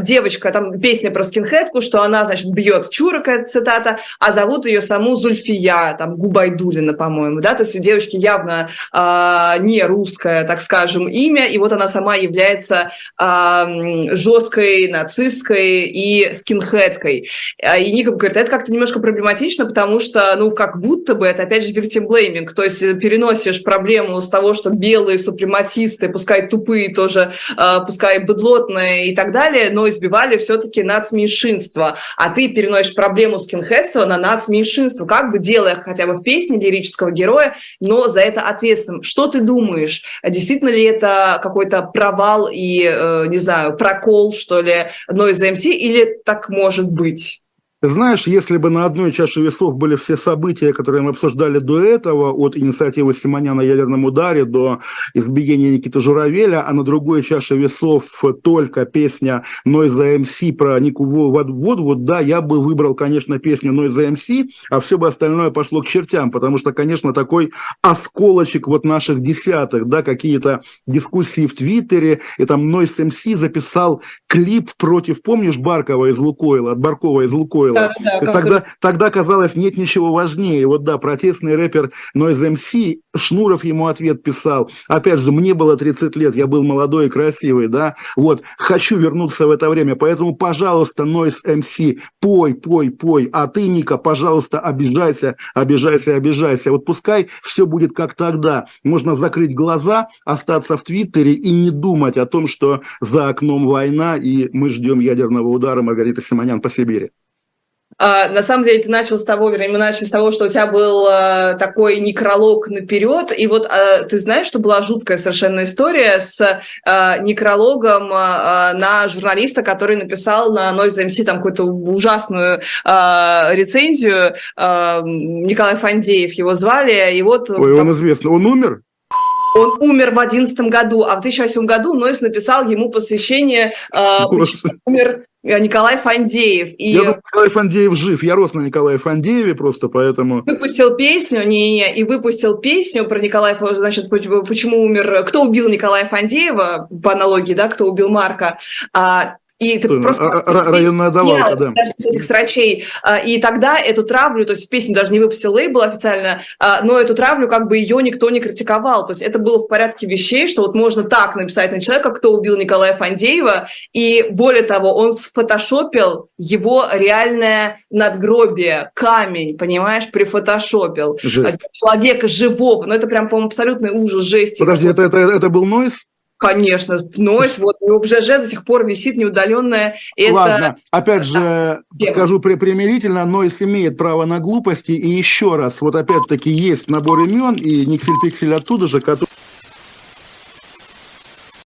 девочка, там песня про скинхедку, что она, значит, бьет чурок, это цитата, а зовут ее саму Зульфия, там, Губайдулина, по-моему, да, то есть у девочки явно не русское, так скажем, имя, и вот она сама является жесткой, нацистской и скинхедкой. И Ника говорит, это как-то немножко проблематично, потому что, ну, как будто бы это, опять же, victim-blaming, то есть переносишь проблему с того, что белые супрематисты, пускай тупые тоже, пускай быдлотные и так далее, но избивали все-таки нацменьшинство, а ты переносишь проблему скинхедства на нацменьшинство, как бы делая хотя бы в песне лирического героя, но за это ответственным. Что ты думаешь? Действительно ли это какой-то провал и, не знаю, прокол, что ли, Noize MC, или так может быть? Знаешь, если бы на одной чаше весов были все события, которые мы обсуждали до этого, от инициативы Симоняна о ядерном ударе до избиения Никиты Журавеля, а на другой чаше весов только песня Noize MC про Нику Водвуд, да, я бы выбрал, конечно, песню Noize MC, а все бы остальное пошло к чертям, потому что, конечно, такой осколочек вот наших десятых, да, какие-то дискуссии в Твиттере, и там Noize MC записал клип против, помнишь, Баркова из Лукойла, от Баркова из Лукойла, было. Да, тогда казалось, нет ничего важнее. Вот да, протестный рэпер Noize MC, Шнуров ему ответ писал. Опять же, мне было 30 лет, я был молодой и красивый, да. Вот, хочу вернуться в это время, поэтому, пожалуйста, Noize MC, пой, пой, пой. А ты, Ника, пожалуйста, обижайся, обижайся, обижайся. Вот пускай все будет как тогда. Можно закрыть глаза, остаться в Твиттере и не думать о том, что за окном война, и мы ждем ядерного удара Маргариты Симонян по Сибири. На самом деле, ты начал с того, вернее, мы начали с того, что у тебя был такой некролог наперед, и вот ты знаешь, что была жуткая совершенно история с некрологом на журналиста, который написал на Noize MC там какую-то ужасную рецензию, Николай Фандеев его звали, и вот... Ой, там... он известный, он умер? Он умер в 2011 году, а в 2008 году Noize написал ему посвящение «Умер Николай Фандеев». И... Я думаю, Николай Фандеев жив, я рос на Николае Фандееве просто, поэтому... Выпустил песню, и выпустил песню про Николая, значит, почему умер, кто убил Николая Фандеева, по аналогии, да, кто убил Марка, и это просто районная давалка, да. Даже с этих строчей. И тогда эту травлю, то есть песню даже не выпустил лейбл официально, но эту травлю как бы ее никто не критиковал. То есть это было в порядке вещей, что вот можно так написать на человека, кто убил Николая Фандеева. И более того, он сфотошопил его реальное надгробие, камень, понимаешь, прифотошопил. Жесть. Человека живого. Но это прям, по-моему, абсолютный ужас, жесть. Подожди, это был Noize? Конечно, Noize, вот у БЖЖ до сих пор висит неудаленная. Ладно, опять же, скажу примирительно, Noize имеет право на глупости, и еще раз, вот опять-таки есть набор имен, и Никсель Пиксель оттуда же, который...